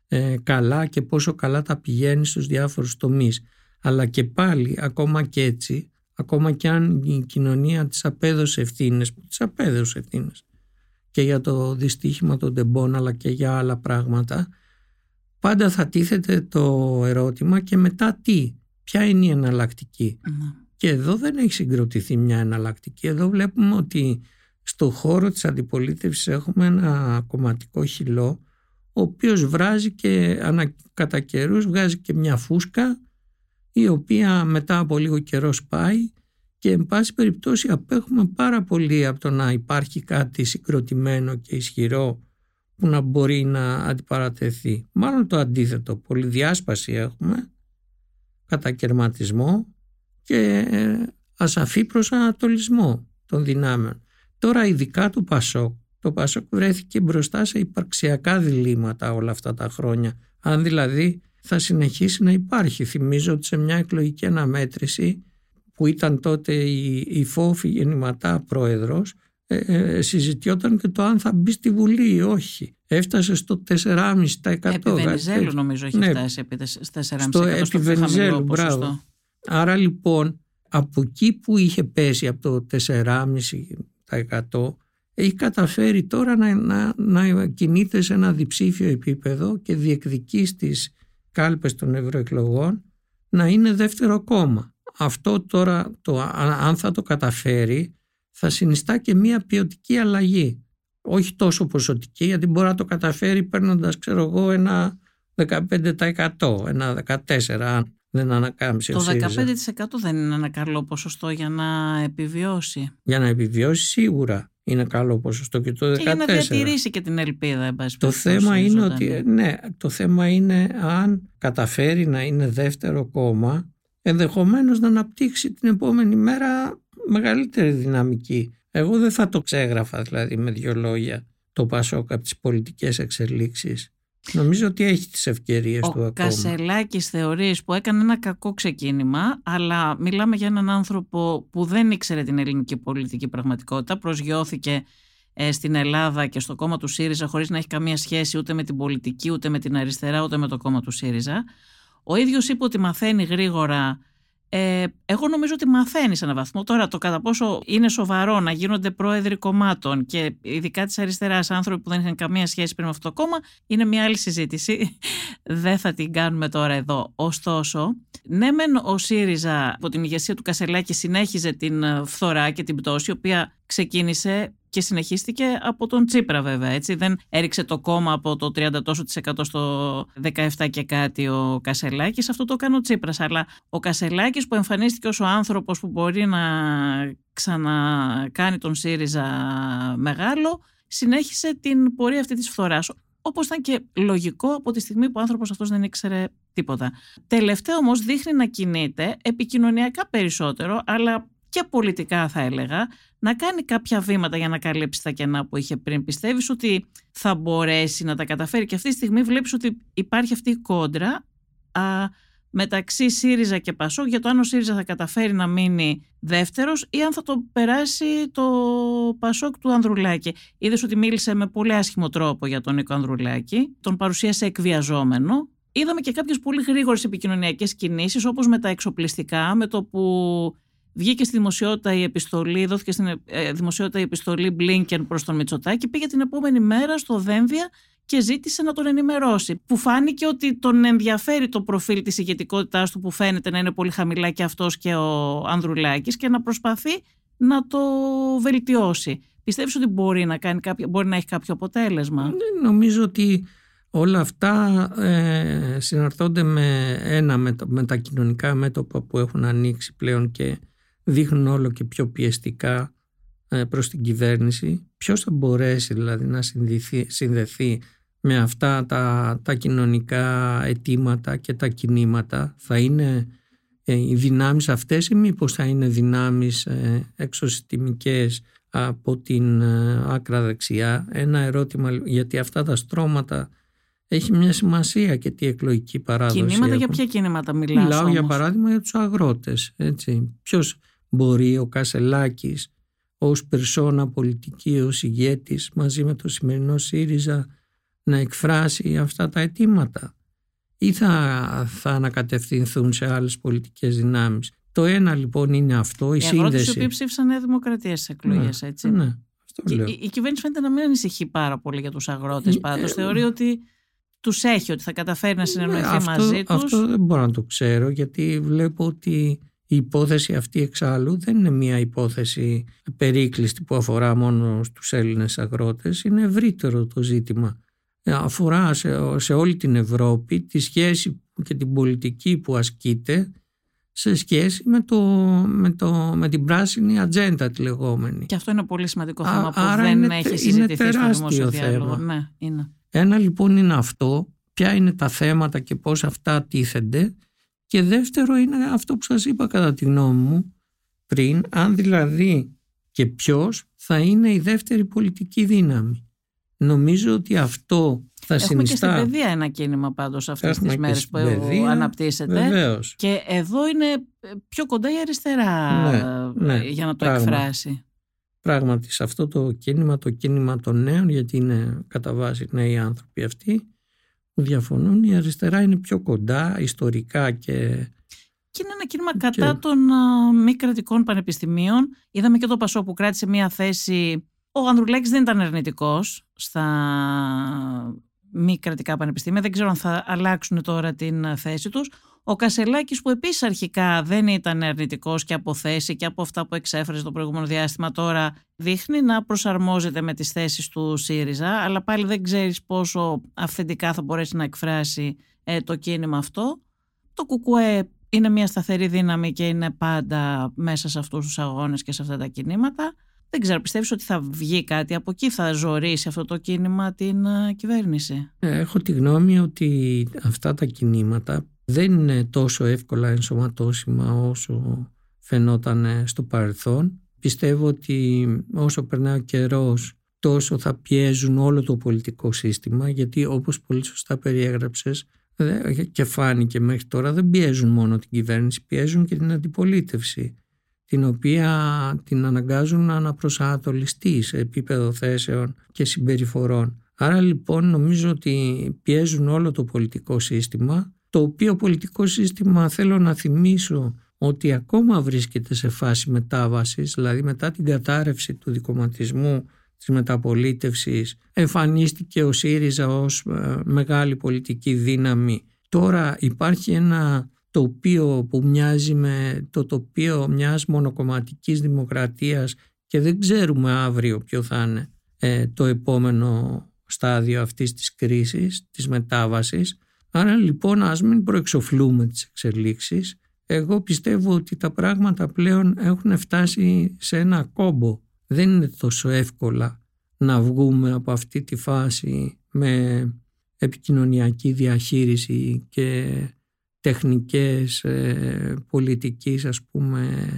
ε, καλά και πόσο καλά τα πηγαίνει στους διάφορους τομείς. Αλλά και πάλι, ακόμα και έτσι, ακόμα και αν η κοινωνία της απέδωσε ευθύνες, που της απέδωσε ευθύνες και για το δυστύχημα των τεμπών αλλά και για άλλα πράγματα, πάντα θα τίθεται το ερώτημα και μετά τι, ποια είναι η εναλλακτική. Mm. Και εδώ δεν έχει συγκροτηθεί μια εναλλακτική. Εδώ βλέπουμε ότι στο χώρο της αντιπολίτευσης έχουμε ένα κομματικό χυλό ο οποίος βράζει και κατά καιρούς βγάζει και μια φούσκα η οποία μετά από λίγο καιρό σπάει και εν πάση περιπτώσει απέχουμε πάρα πολύ από το να υπάρχει κάτι συγκροτημένο και ισχυρό που να μπορεί να αντιπαρατεθεί. Μάλλον το αντίθετο, πολλή διάσπαση έχουμε, κατακερματισμό και ασαφή προσανατολισμό των δυνάμεων. Τώρα ειδικά του ΠΑΣΟΚ. Το ΠΑΣΟΚ βρέθηκε μπροστά σε υπαρξιακά διλήμματα όλα αυτά τα χρόνια. Αν δηλαδή θα συνεχίσει να υπάρχει. Θυμίζω ότι σε μια εκλογική αναμέτρηση που ήταν τότε η, η Φόφη Γεννηματά πρόεδρος, ε, ε, συζητιόταν και το αν θα μπει στη Βουλή ή όχι. Έφτασε στο τέσσερα κόμμα πέντε τοις εκατό. Επί Βενιζέλου νομίζω έχει ναι, φτάσει στα τέσσερα κόμμα πέντε τοις εκατό. Στο Βενιζέλου, μπράβο. Άρα λοιπόν από εκεί που είχε πέσει από το τέσσερα κόμμα πέντε τοις εκατό έχει καταφέρει τώρα να, να, να κινείται σε ένα διψήφιο επίπεδο και διεκδικεί στις κάλπες των ευρωεκλογών να είναι δεύτερο κόμμα. Αυτό τώρα, το, αν θα το καταφέρει, θα συνιστά και μία ποιοτική αλλαγή. Όχι τόσο ποσοτική, γιατί μπορεί να το καταφέρει παίρνοντας, ξέρω εγώ, ένα δεκαπέντε τοις εκατό, ένα δεκατέσσερα τοις εκατό αν δεν ανακάμψει ο ΣΥΡΙΖΑ. Το δεκαπέντε τοις εκατό δεν είναι ένα καλό ποσοστό για να επιβιώσει. Για να επιβιώσει σίγουρα είναι καλό ποσοστό και το δεκατέσσερα τοις εκατό. Και για να διατηρήσει και την ελπίδα. Εν πάση το θέμα είναι ζωντανή. Ότι, ναι, το θέμα είναι αν καταφέρει να είναι δεύτερο κόμμα, ενδεχομένως να αναπτύξει την επόμενη μέρα μεγαλύτερη δυναμική. Εγώ δεν θα το ξέγραφα δηλαδή με δύο λόγια το ΠΑΣΟΚ από τις πολιτικές εξελίξεις. Νομίζω ότι έχει τις ευκαιρίες του ακόμα. Ο Κασελάκης θεωρείς που έκανε ένα κακό ξεκίνημα, αλλά μιλάμε για έναν άνθρωπο που δεν ήξερε την ελληνική πολιτική πραγματικότητα, προσγειώθηκε στην Ελλάδα και στο κόμμα του ΣΥΡΙΖΑ χωρίς να έχει καμία σχέση ούτε με την πολιτική, ούτε με την αριστερά, ούτε με το κόμμα του ΣΥΡΙΖΑ. Ο ίδιος είπε ότι μαθαίνει γρήγορα. Ε, εγώ νομίζω ότι μαθαίνει σε έναν βαθμό. Τώρα, το κατά πόσο είναι σοβαρό να γίνονται πρόεδροι κομμάτων και ειδικά της αριστεράς άνθρωποι που δεν είχαν καμία σχέση πριν με αυτό το κόμμα, είναι μια άλλη συζήτηση. Δεν θα την κάνουμε τώρα εδώ. Ωστόσο, ναι, μεν ο ΣΥΡΙΖΑ από την ηγεσία του Κασελάκη συνέχιζε την φθορά και την πτώση, η οποία ξεκίνησε και συνεχίστηκε από τον Τσίπρα, βέβαια. Έτσι. Δεν έριξε το κόμμα από το τριάντα τοις εκατό στο δεκαεπτά τοις εκατό και κάτι ο Κασελάκης. Αυτό το έκανε ο Τσίπρας. Αλλά ο Κασελάκης που εμφανίστηκε ως ο άνθρωπος που μπορεί να ξανακάνει τον ΣΥΡΙΖΑ μεγάλο, συνέχισε την πορεία αυτή της φθοράς. Όπως ήταν και λογικό από τη στιγμή που ο άνθρωπος αυτός δεν ήξερε τίποτα. Τελευταία όμως δείχνει να κινείται επικοινωνιακά περισσότερο, αλλά και πολιτικά θα έλεγα, να κάνει κάποια βήματα για να καλύψει τα κενά που είχε πριν. Πιστεύεις ότι θα μπορέσει να τα καταφέρει? Και αυτή τη στιγμή βλέπεις ότι υπάρχει αυτή η κόντρα α, μεταξύ ΣΥΡΙΖΑ και ΠΑΣΟΚ για το αν ο ΣΥΡΙΖΑ θα καταφέρει να μείνει δεύτερος ή αν θα το περάσει το ΠΑΣΟΚ του Ανδρουλάκη. Είδες ότι μίλησε με πολύ άσχημο τρόπο για τον Νίκο Ανδρουλάκη, τον παρουσίασε εκβιαζόμενο. Είδαμε και κάποιες πολύ γρήγορες επικοινωνιακές κινήσεις, όπως με τα εξοπλιστικά, με το που βγήκε στη δημοσιότητα η επιστολή, δόθηκε στη δημοσιότητα η επιστολή Blinken προς τον Μητσοτάκη, πήγε την επόμενη μέρα στο Δέμπια και ζήτησε να τον ενημερώσει. Που φάνηκε ότι τον ενδιαφέρει το προφίλ της ηγετικότητάς του, που φαίνεται να είναι πολύ χαμηλά και αυτός και ο Ανδρουλάκης, και να προσπαθεί να το βελτιώσει. Πιστεύεις ότι μπορεί να, κάνει κάποιο, μπορεί να έχει κάποιο αποτέλεσμα? Νομίζω ότι όλα αυτά ε, συναρτώνται με, ένα, με, με τα κοινωνικά μέτωπα που έχουν ανοίξει πλέον και δείχνουν όλο και πιο πιεστικά προς την κυβέρνηση. Ποιος θα μπορέσει δηλαδή να συνδεθεί με αυτά τα, τα κοινωνικά αιτήματα και τα κινήματα? Θα είναι ε, οι δυνάμεις αυτές ή μήπως θα είναι δυνάμεις ε, εξωσυστημικές από την ε, άκρα δεξιά? Ένα ερώτημα, γιατί αυτά τα στρώματα έχει μια σημασία και τι εκλογική παράδοση. Κινήματα έχουν. Για ποια κινήματα μιλάς? Μιλάω όμως για παράδειγμα για τους αγρότες. Ποιος μπορεί ο Κασελάκης ως περσόνα πολιτική, ως ηγέτης μαζί με το σημερινό ΣΥΡΙΖΑ να εκφράσει αυτά τα αιτήματα, ή θα, θα ανακατευθυνθούν σε άλλες πολιτικές δυνάμεις? Το ένα λοιπόν είναι αυτό, η, η σύνδεση. Οι αγρότες οι οποίοι ψήφισαν Νέα Δημοκρατία στις εκλογές, ναι, έτσι. Ναι, αυτό λέω. Η, η κυβέρνηση φαίνεται να μην ανησυχεί πάρα πολύ για τους αγρότες πάντως. Ε, Θεωρεί ότι τους έχει, ότι θα καταφέρει να συνεννοηθεί ναι, μαζί τους. Αυτό δεν μπορώ να το ξέρω, γιατί βλέπω ότι Η υπόθεση αυτή εξάλλου δεν είναι μια υπόθεση περίκλειστη που αφορά μόνο στους Έλληνες αγρότες, είναι ευρύτερο το ζήτημα. Αφορά σε, σε όλη την Ευρώπη τη σχέση και την πολιτική που ασκείται σε σχέση με, το, με, το, με την πράσινη ατζέντα τη λεγόμενη. Και αυτό είναι πολύ σημαντικό θέμα Α, που άρα δεν είναι, έχει συζητηθεί είναι στο δημόσιο διάλογο. Ναι, είναι. Ένα λοιπόν είναι αυτό, ποια είναι τα θέματα και πώς αυτά τίθενται, και δεύτερο είναι αυτό που σας είπα κατά τη γνώμη μου πριν, αν δηλαδή και ποιος θα είναι η δεύτερη πολιτική δύναμη. Νομίζω ότι αυτό θα Έχουμε συνιστά... Έχουμε και στην παιδεία ένα κίνημα πάντως αυτές τις μέρες που παιδεία, αναπτύσσεται. Βεβαίως. Και εδώ είναι πιο κοντά η αριστερά, ναι, ναι, για να το πράγμα, εκφράσει. Πράγματι σε αυτό το κίνημα, το κίνημα των νέων, γιατί είναι κατά βάση νέοι άνθρωποι αυτοί που διαφωνούν, η αριστερά είναι πιο κοντά ιστορικά και... Και είναι ένα κίνημα και... κατά των μη κρατικών πανεπιστημίων. Είδαμε και το Πασό που κράτησε μία θέση... Ο Ανδρουλάκης δεν ήταν ερνητικός στα μη κρατικά πανεπιστήμια. Δεν ξέρω αν θα αλλάξουν τώρα την θέση τους. Ο Κασελάκης, που επίσης αρχικά δεν ήταν ερνητικός και από θέση και από αυτά που εξέφερε στο προηγούμενο διάστημα, τώρα δείχνει να προσαρμόζεται με τις θέσεις του ΣΥΡΙΖΑ. Αλλά πάλι δεν ξέρεις πόσο αυθεντικά θα μπορέσει να εκφράσει ε, το κίνημα αυτό. Το ΚΚΕ είναι μια σταθερή δύναμη και είναι πάντα μέσα σε αυτούς τους αγώνες και σε αυτά τα κινήματα. Δεν ξέρω, πιστεύεις ότι θα βγει κάτι από εκεί, θα ζωρίσει αυτό το κίνημα την κυβέρνηση? Έχω τη γνώμη ότι αυτά τα κινήματα δεν είναι τόσο εύκολα ενσωματώσιμα όσο φαινόταν στο παρελθόν. Πιστεύω ότι όσο περνάει ο καιρός τόσο θα πιέζουν όλο το πολιτικό σύστημα, γιατί όπως πολύ σωστά περιέγραψες και φάνηκε μέχρι τώρα, δεν πιέζουν μόνο την κυβέρνηση, πιέζουν και την αντιπολίτευση, την οποία την αναγκάζουν να αναπροσανατολιστεί σε επίπεδο θέσεων και συμπεριφορών. Άρα λοιπόν νομίζω ότι πιέζουν όλο το πολιτικό σύστημα, το οποίο πολιτικό σύστημα θέλω να θυμίσω ότι ακόμα βρίσκεται σε φάση μετάβασης, δηλαδή μετά την κατάρρευση του δικομματισμού, της μεταπολίτευσης, εμφανίστηκε ο ΣΥΡΙΖΑ ως μεγάλη πολιτική δύναμη. Τώρα υπάρχει ένα... το τοπίο που μοιάζει με το τοπίο μιας μονοκομματικής δημοκρατίας και δεν ξέρουμε αύριο ποιο θα είναι ε, το επόμενο στάδιο αυτής της κρίσης, της μετάβασης. Άρα λοιπόν ας μην προεξοφλούμε τις εξελίξεις. Εγώ πιστεύω ότι τα πράγματα πλέον έχουν φτάσει σε ένα κόμπο. Δεν είναι τόσο εύκολα να βγούμε από αυτή τη φάση με επικοινωνιακή διαχείριση και τεχνικές ε, πολιτικής, ας πούμε,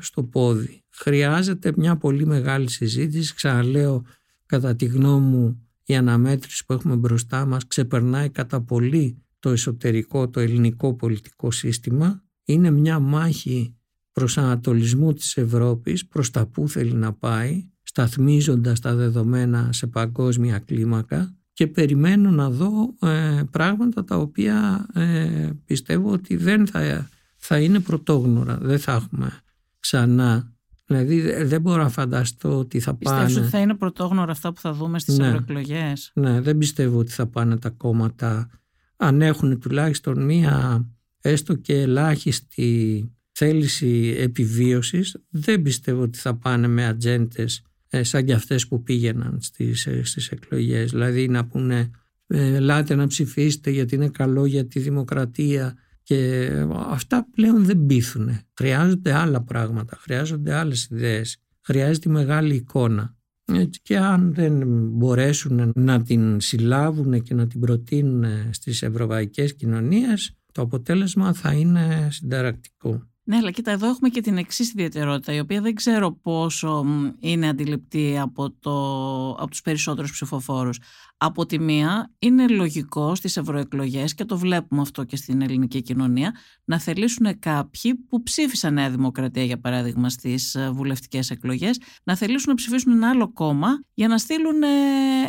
στο πόδι. Χρειάζεται μια πολύ μεγάλη συζήτηση. Ξαναλέω, κατά τη γνώμη μου, η αναμέτρηση που έχουμε μπροστά μας ξεπερνάει κατά πολύ το εσωτερικό, το ελληνικό πολιτικό σύστημα. Είναι μια μάχη προς ανατολισμού της Ευρώπης, προς τα που θέλει να πάει, σταθμίζοντας τα δεδομένα σε παγκόσμια κλίμακα. Και περιμένω να δω ε, πράγματα τα οποία ε, πιστεύω ότι δεν θα, θα είναι πρωτόγνωρα. Δεν θα έχουμε ξανά. Δηλαδή δεν μπορώ να φανταστώ ότι θα πάνε... Πιστεύεις ότι θα είναι πρωτόγνωρα αυτά που θα δούμε στις ναι, ευρωεκλογές? Ναι, δεν πιστεύω ότι θα πάνε τα κόμματα. Αν έχουν τουλάχιστον μία έστω και ελάχιστη θέληση επιβίωσης, δεν πιστεύω ότι θα πάνε με ατζέντες σαν και αυτές που πήγαιναν στις, στις εκλογές. Δηλαδή να πούνε «ελάτε να ψηφίσετε γιατί είναι καλό για τη δημοκρατία», και αυτά πλέον δεν πείθουν. Χρειάζονται άλλα πράγματα, χρειάζονται άλλες ιδέες, χρειάζεται μεγάλη εικόνα. Και αν δεν μπορέσουν να την συλλάβουν και να την προτείνουν στις ευρωπαϊκές κοινωνίες, το αποτέλεσμα θα είναι συνταρακτικό. Ναι, αλλά κοίτα, εδώ έχουμε και την εξής ιδιαιτερότητα, η οποία δεν ξέρω πόσο είναι αντιληπτή από, το, από τους περισσότερους ψηφοφόρους. Από τη μία, είναι λογικό στις ευρωεκλογές, και το βλέπουμε αυτό και στην ελληνική κοινωνία, να θελήσουν κάποιοι που ψήφισαν Νέα Δημοκρατία, για παράδειγμα, στις βουλευτικές εκλογές, να θελήσουν να ψηφίσουν ένα άλλο κόμμα για να στείλουν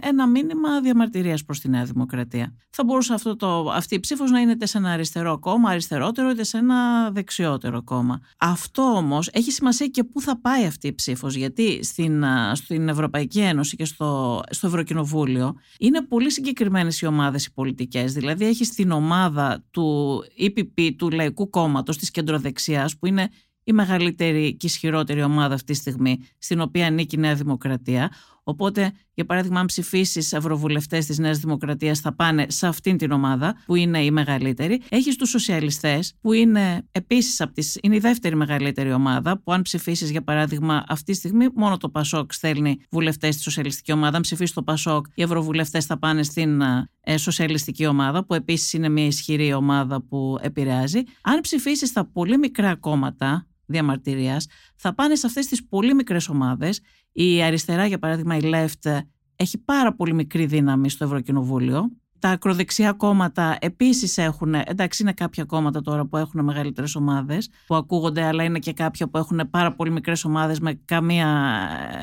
ένα μήνυμα διαμαρτυρίας προς τη Νέα Δημοκρατία. Θα μπορούσε αυτό το, αυτή η ψήφος να είναι είτε σε ένα αριστερό κόμμα, αριστερότερο, είτε σε ένα δεξιότερο Λαϊκό Κόμμα. Αυτό όμως έχει σημασία και πού θα πάει αυτή η ψήφος, γιατί στην, στην Ευρωπαϊκή Ένωση και στο, στο Ευρωκοινοβούλιο είναι πολύ συγκεκριμένες οι ομάδες οι πολιτικές. Δηλαδή έχει την ομάδα του ι πι πι, του Λαϊκού Κόμματος, της κεντροδεξιάς, που είναι η μεγαλύτερη και ισχυρότερη ομάδα αυτή τη στιγμή, στην οποία ανήκει η Νέα Δημοκρατία. Οπότε, για παράδειγμα, αν ψηφίσεις ευρωβουλευτές της Νέας Δημοκρατίας, θα πάνε σε αυτήν την ομάδα, που είναι η μεγαλύτερη. Έχεις τους σοσιαλιστές, που είναι επίσης από τις, είναι η δεύτερη μεγαλύτερη ομάδα, που αν ψηφίσεις, για παράδειγμα, αυτή τη στιγμή, μόνο το ΠΑΣΟΚ στέλνει βουλευτές στη σοσιαλιστική ομάδα. Αν ψηφίσεις το ΠΑΣΟΚ, οι ευρωβουλευτές θα πάνε στην ε, σοσιαλιστική ομάδα, που επίσης είναι μια ισχυρή ομάδα που επηρεάζει. Αν ψηφίσεις τα πολύ μικρά κόμματα διαμαρτυρίας, θα πάνε σε αυτές τις πολύ μικρές ομάδες. Η αριστερά, για παράδειγμα, η Left, έχει πάρα πολύ μικρή δύναμη στο Ευρωκοινοβούλιο. Τα ακροδεξιά κόμματα επίσης έχουν, εντάξει, είναι κάποια κόμματα τώρα που έχουν μεγαλύτερες ομάδες, που ακούγονται, αλλά είναι και κάποια που έχουν πάρα πολύ μικρές ομάδες με καμία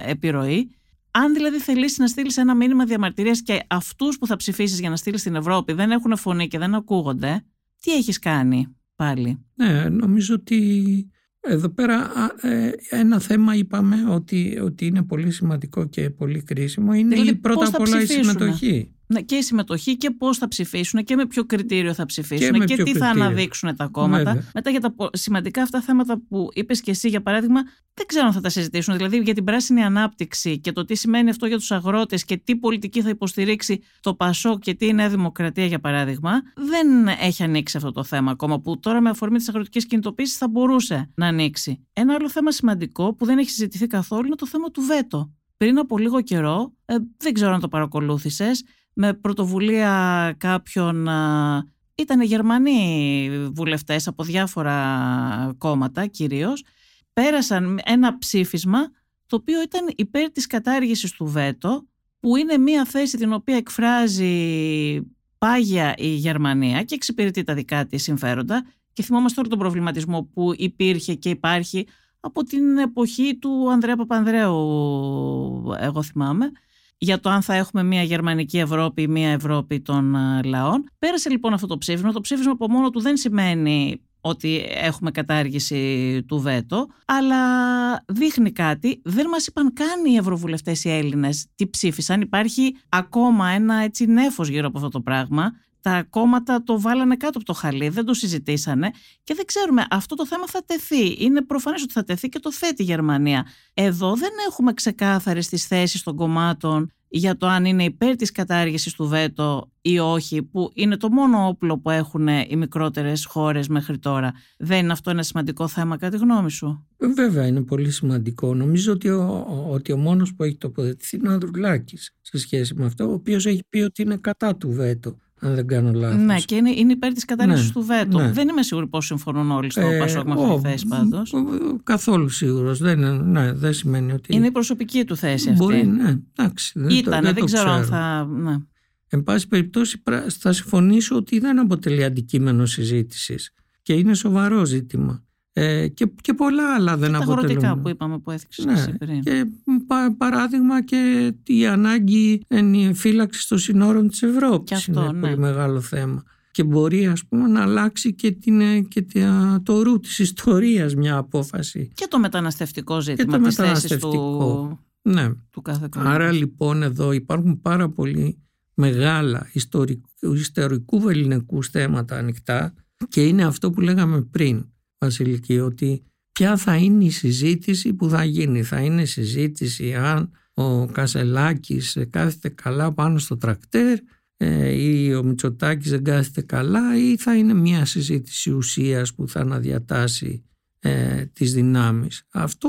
επιρροή. Αν δηλαδή θελήσεις να στείλεις ένα μήνυμα διαμαρτυρίας και αυτούς που θα ψηφίσεις για να στείλεις στην Ευρώπη δεν έχουν φωνή και δεν ακούγονται, τι έχεις κάνει πάλι? Ναι, νομίζω ότι εδώ πέρα ένα θέμα είπαμε ότι, ότι είναι πολύ σημαντικό και πολύ κρίσιμο. Είναι δηλαδή, η πρώτα απ' όλα η συμμετοχή. Ναι, και η συμμετοχή και πώς θα ψηφίσουν και με ποιο κριτήριο θα ψηφίσουν και, και τι κριτήριο θα αναδείξουν τα κόμματα. Βέβαια. Μετά για τα σημαντικά αυτά θέματα που είπες και εσύ, για παράδειγμα, δεν ξέρω αν θα τα συζητήσουν. Δηλαδή για την πράσινη ανάπτυξη και το τι σημαίνει αυτό για τους αγρότες και τι πολιτική θα υποστηρίξει το ΠΑΣΟΚ και τι η Νέα Δημοκρατία, για παράδειγμα, δεν έχει ανοίξει αυτό το θέμα ακόμα. Που τώρα με αφορμή τις αγροτικές κινητοποίησεις θα μπορούσε να ανοίξει. Ένα άλλο θέμα σημαντικό που δεν έχει συζητηθεί καθόλου είναι το θέμα του βέτο. Πριν από λίγο καιρό, ε, δεν ξέρω αν το παρακολούθησες, με πρωτοβουλία κάποιων, ήταν Γερμανοί βουλευτές από διάφορα κόμματα κυρίως, πέρασαν ένα ψήφισμα το οποίο ήταν υπέρ της κατάργησης του βέτο, που είναι μια θέση την οποία εκφράζει πάγια η Γερμανία και εξυπηρετεί τα δικά της συμφέροντα. Και θυμόμαστε όλο τον προβληματισμό που υπήρχε και υπάρχει από την εποχή του Ανδρέα Παπανδρέου, εγώ θυμάμαι, για το αν θα έχουμε μια γερμανική Ευρώπη ή μια Ευρώπη των λαών. Πέρασε λοιπόν αυτό το ψήφισμα. Το ψήφισμα από μόνο του δεν σημαίνει ότι έχουμε κατάργηση του βέτο, αλλά δείχνει κάτι. Δεν μας είπαν καν οι ευρωβουλευτές οι Έλληνες τι ψήφισαν. Υπάρχει ακόμα ένα έτσι νέφος γύρω από αυτό το πράγμα. Τα κόμματα το βάλανε κάτω από το χαλί, δεν το συζητήσανε και δεν ξέρουμε. Αυτό το θέμα θα τεθεί. Είναι προφανές ότι θα τεθεί και το θέτει η Γερμανία. Εδώ δεν έχουμε ξεκάθαρες τις θέσεις των κομμάτων για το αν είναι υπέρ της κατάργησης του βέτο ή όχι, που είναι το μόνο όπλο που έχουν οι μικρότερες χώρες μέχρι τώρα. Δεν είναι αυτό ένα σημαντικό θέμα κατά τη γνώμη σου? Βέβαια είναι πολύ σημαντικό. Νομίζω ότι ο, ότι ο μόνος που έχει τοποθετηθεί είναι ο Ανδρουλάκης σε σχέση με αυτό, ο οποίος έχει πει ότι είναι κατά του βέτο, αν δεν κάνω λάθος. Ναι, και είναι, είναι υπέρ της κατάργησης ναι, του βέτο. Ναι. Δεν είμαι σίγουρη πώς συμφωνούν όλοι στο ε, ΠΑΣΟΚ με αυτή τη θέση πάντως. Καθόλου σίγουρος. Δεν, ναι, δεν σημαίνει ότι. Είναι η προσωπική του θέση αυτή. Μπορεί, ναι. Εντάξει, δεν Ήτανε, το, δεν, δεν το ξέρω αν θα. Ναι. Εν πάση περιπτώσει, θα συμφωνήσω ότι δεν αποτελεί αντικείμενο συζήτησης και είναι σοβαρό ζήτημα. Ε, και, και πολλά άλλα δεν αποτελούν. Και τα αγροτικά που είπαμε που έθιξες ναι, πριν. Και πα, παράδειγμα και η ανάγκη φύλαξης των συνόρων της Ευρώπης αυτό, είναι ναι, πολύ μεγάλο θέμα. Και μπορεί ας πούμε να αλλάξει και, την, και το ρου της ιστορίας μια απόφαση. Και το μεταναστευτικό ζήτημα της θέσης του, ναι, του κάθε κόμματος. Άρα λοιπόν εδώ υπάρχουν πάρα πολύ μεγάλα ιστορικού, ιστορικού ελληνικού θέματα ανοιχτά και είναι αυτό που λέγαμε πριν, Βασιλική, ότι ποια θα είναι η συζήτηση που θα γίνει. Θα είναι συζήτηση αν ο Κασελάκης κάθεται καλά πάνω στο τρακτέρ ή ο Μητσοτάκης δεν κάθεται καλά, ή θα είναι μια συζήτηση ουσίας που θα αναδιατάσει ε, τις δυνάμεις. Αυτό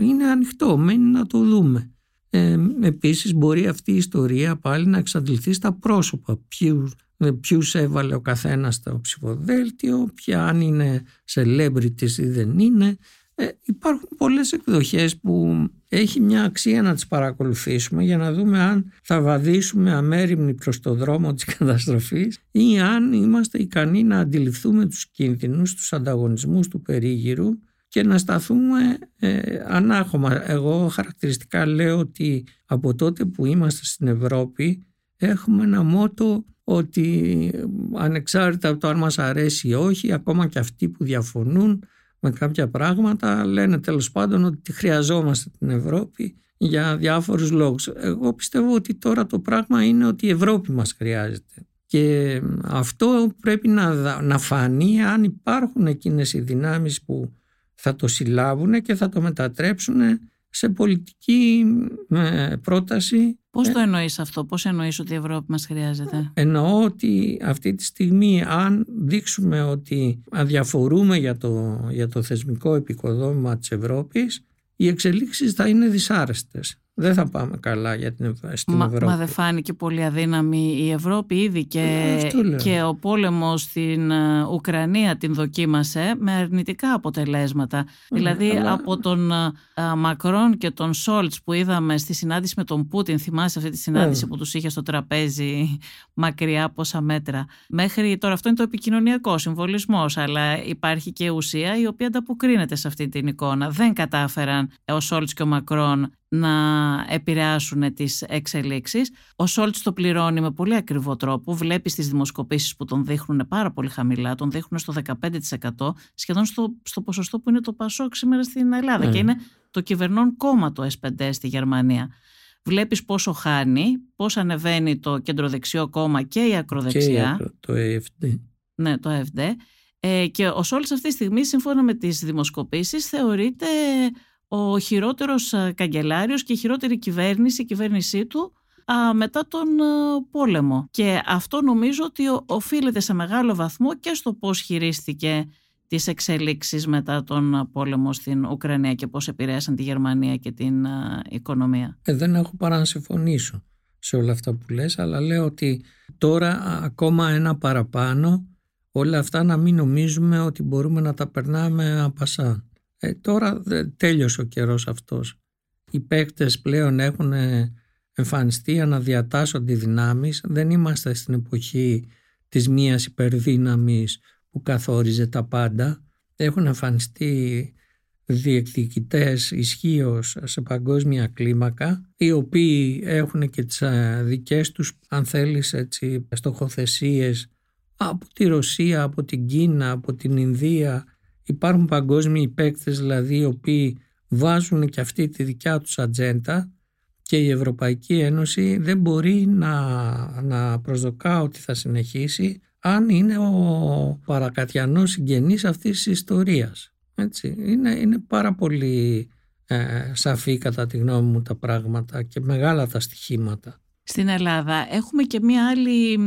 είναι ανοιχτό, μένει να το δούμε. Ε, επίσης μπορεί αυτή η ιστορία πάλι να εξαντληθεί στα πρόσωπα, ποιους ποιους έβαλε ο καθένας στο ψηφοδέλτιο, ποια αν είναι celebrities ή δεν είναι. Ε, υπάρχουν πολλές εκδοχές που έχει μια αξία να τις παρακολουθήσουμε για να δούμε αν θα βαδίσουμε αμέριμνοι προς το δρόμο της καταστροφής ή αν είμαστε ικανοί να αντιληφθούμε τους κινδυνούς, τους ανταγωνισμούς του περίγυρου και να σταθούμε ε, ανάχωμα. Εγώ χαρακτηριστικά λέω ότι από τότε που είμαστε στην Ευρώπη έχουμε ένα μότο ότι ανεξάρτητα από το αν μας αρέσει ή όχι, ακόμα και αυτοί που διαφωνούν με κάποια πράγματα, λένε τέλος πάντων ότι χρειαζόμαστε την Ευρώπη για διάφορους λόγους. Εγώ πιστεύω ότι τώρα το πράγμα είναι ότι η Ευρώπη μας χρειάζεται. Και αυτό πρέπει να, να φανεί αν υπάρχουν εκείνες οι δυνάμεις που θα το συλλάβουν και θα το μετατρέψουν σε πολιτική πρόταση. Πώς το εννοείς αυτό, πώς εννοείς ότι η Ευρώπη μας χρειάζεται? Εννοώ ότι αυτή τη στιγμή αν δείξουμε ότι αδιαφορούμε για το, για το θεσμικό οικοδόμημα της Ευρώπης, οι εξελίξεις θα είναι δυσάρεστες. Δεν θα πάμε καλά για την στην μα, Ευρώπη. Μα δεν φάνηκε πολύ αδύναμη η Ευρώπη ήδη και, και ο πόλεμος στην Ουκρανία την δοκίμασε με αρνητικά αποτελέσματα. Mm, δηλαδή αλλά... από τον α, Μακρόν και τον Σόλτς που είδαμε στη συνάντηση με τον Πούτιν, θυμάσαι αυτή τη συνάντηση mm. που τους είχε στο τραπέζι μακριά πόσα μέτρα. Μέχρι τώρα αυτό είναι το επικοινωνιακό συμβολισμός, αλλά υπάρχει και ουσία η οποία ανταποκρίνεται σε αυτή την εικόνα. Δεν κατάφεραν ο Σόλτς και ο Μακρόν να επηρεάσουν τις εξελίξεις. Ο Σόλτς το πληρώνει με πολύ ακριβό τρόπο. Βλέπεις τις δημοσκοπήσεις που τον δείχνουν πάρα πολύ χαμηλά. Τον δείχνουν στο δεκαπέντε τοις εκατό, σχεδόν στο, στο ποσοστό που είναι το ΠΑΣΟΚ σήμερα στην Ελλάδα. Mm. Και είναι το κυβερνών κόμμα το ες πέντε στη Γερμανία. Βλέπεις πόσο χάνει, πώς ανεβαίνει το κεντροδεξιό κόμμα και η ακροδεξιά. Και το ι εφ ντι. Ναι, το ι εφ ντι. Ε, και ο Σόλτς αυτή τη στιγμή, σύμφωνα με τις δημοσκοπήσεις, θεωρείται ο χειρότερος καγκελάριος και η χειρότερη κυβέρνηση, η κυβέρνησή του α, μετά τον α, πόλεμο. Και αυτό νομίζω ότι ο, οφείλεται σε μεγάλο βαθμό και στο πώς χειρίστηκε τις εξελίξεις μετά τον πόλεμο στην Ουκρανία και πώς επηρέασαν τη Γερμανία και την α, οικονομία. Ε, δεν έχω παρά να συμφωνήσω σε όλα αυτά που λες, αλλά λέω ότι τώρα ακόμα ένα παραπάνω όλα αυτά να μην νομίζουμε ότι μπορούμε να τα περνάμε απασά. Ε, τώρα τέλειωσε ο καιρός αυτός. Οι παίκτες πλέον έχουν εμφανιστεί, αναδιατάσσονται οι δυνάμεις. Δεν είμαστε στην εποχή της μίας υπερδύναμης που καθόριζε τα πάντα. Έχουν εμφανιστεί διεκδικητές ισχύως σε παγκόσμια κλίμακα, οι οποίοι έχουν και τις δικές τους, αν θέλεις έτσι, στοχοθεσίες από τη Ρωσία, από την Κίνα, από την Ινδία. Υπάρχουν παγκόσμιοι παίκτες δηλαδή οι οποίοι βάζουν και αυτή τη δικιά τους ατζέντα και η Ευρωπαϊκή Ένωση δεν μπορεί να, να προσδοκά ότι θα συνεχίσει αν είναι ο παρακατιανός συγγενής αυτής της ιστορίας. Έτσι. Είναι, είναι πάρα πολύ ε, σαφή κατά τη γνώμη μου τα πράγματα και μεγάλα τα στοιχήματα. Στην Ελλάδα έχουμε και μία άλλη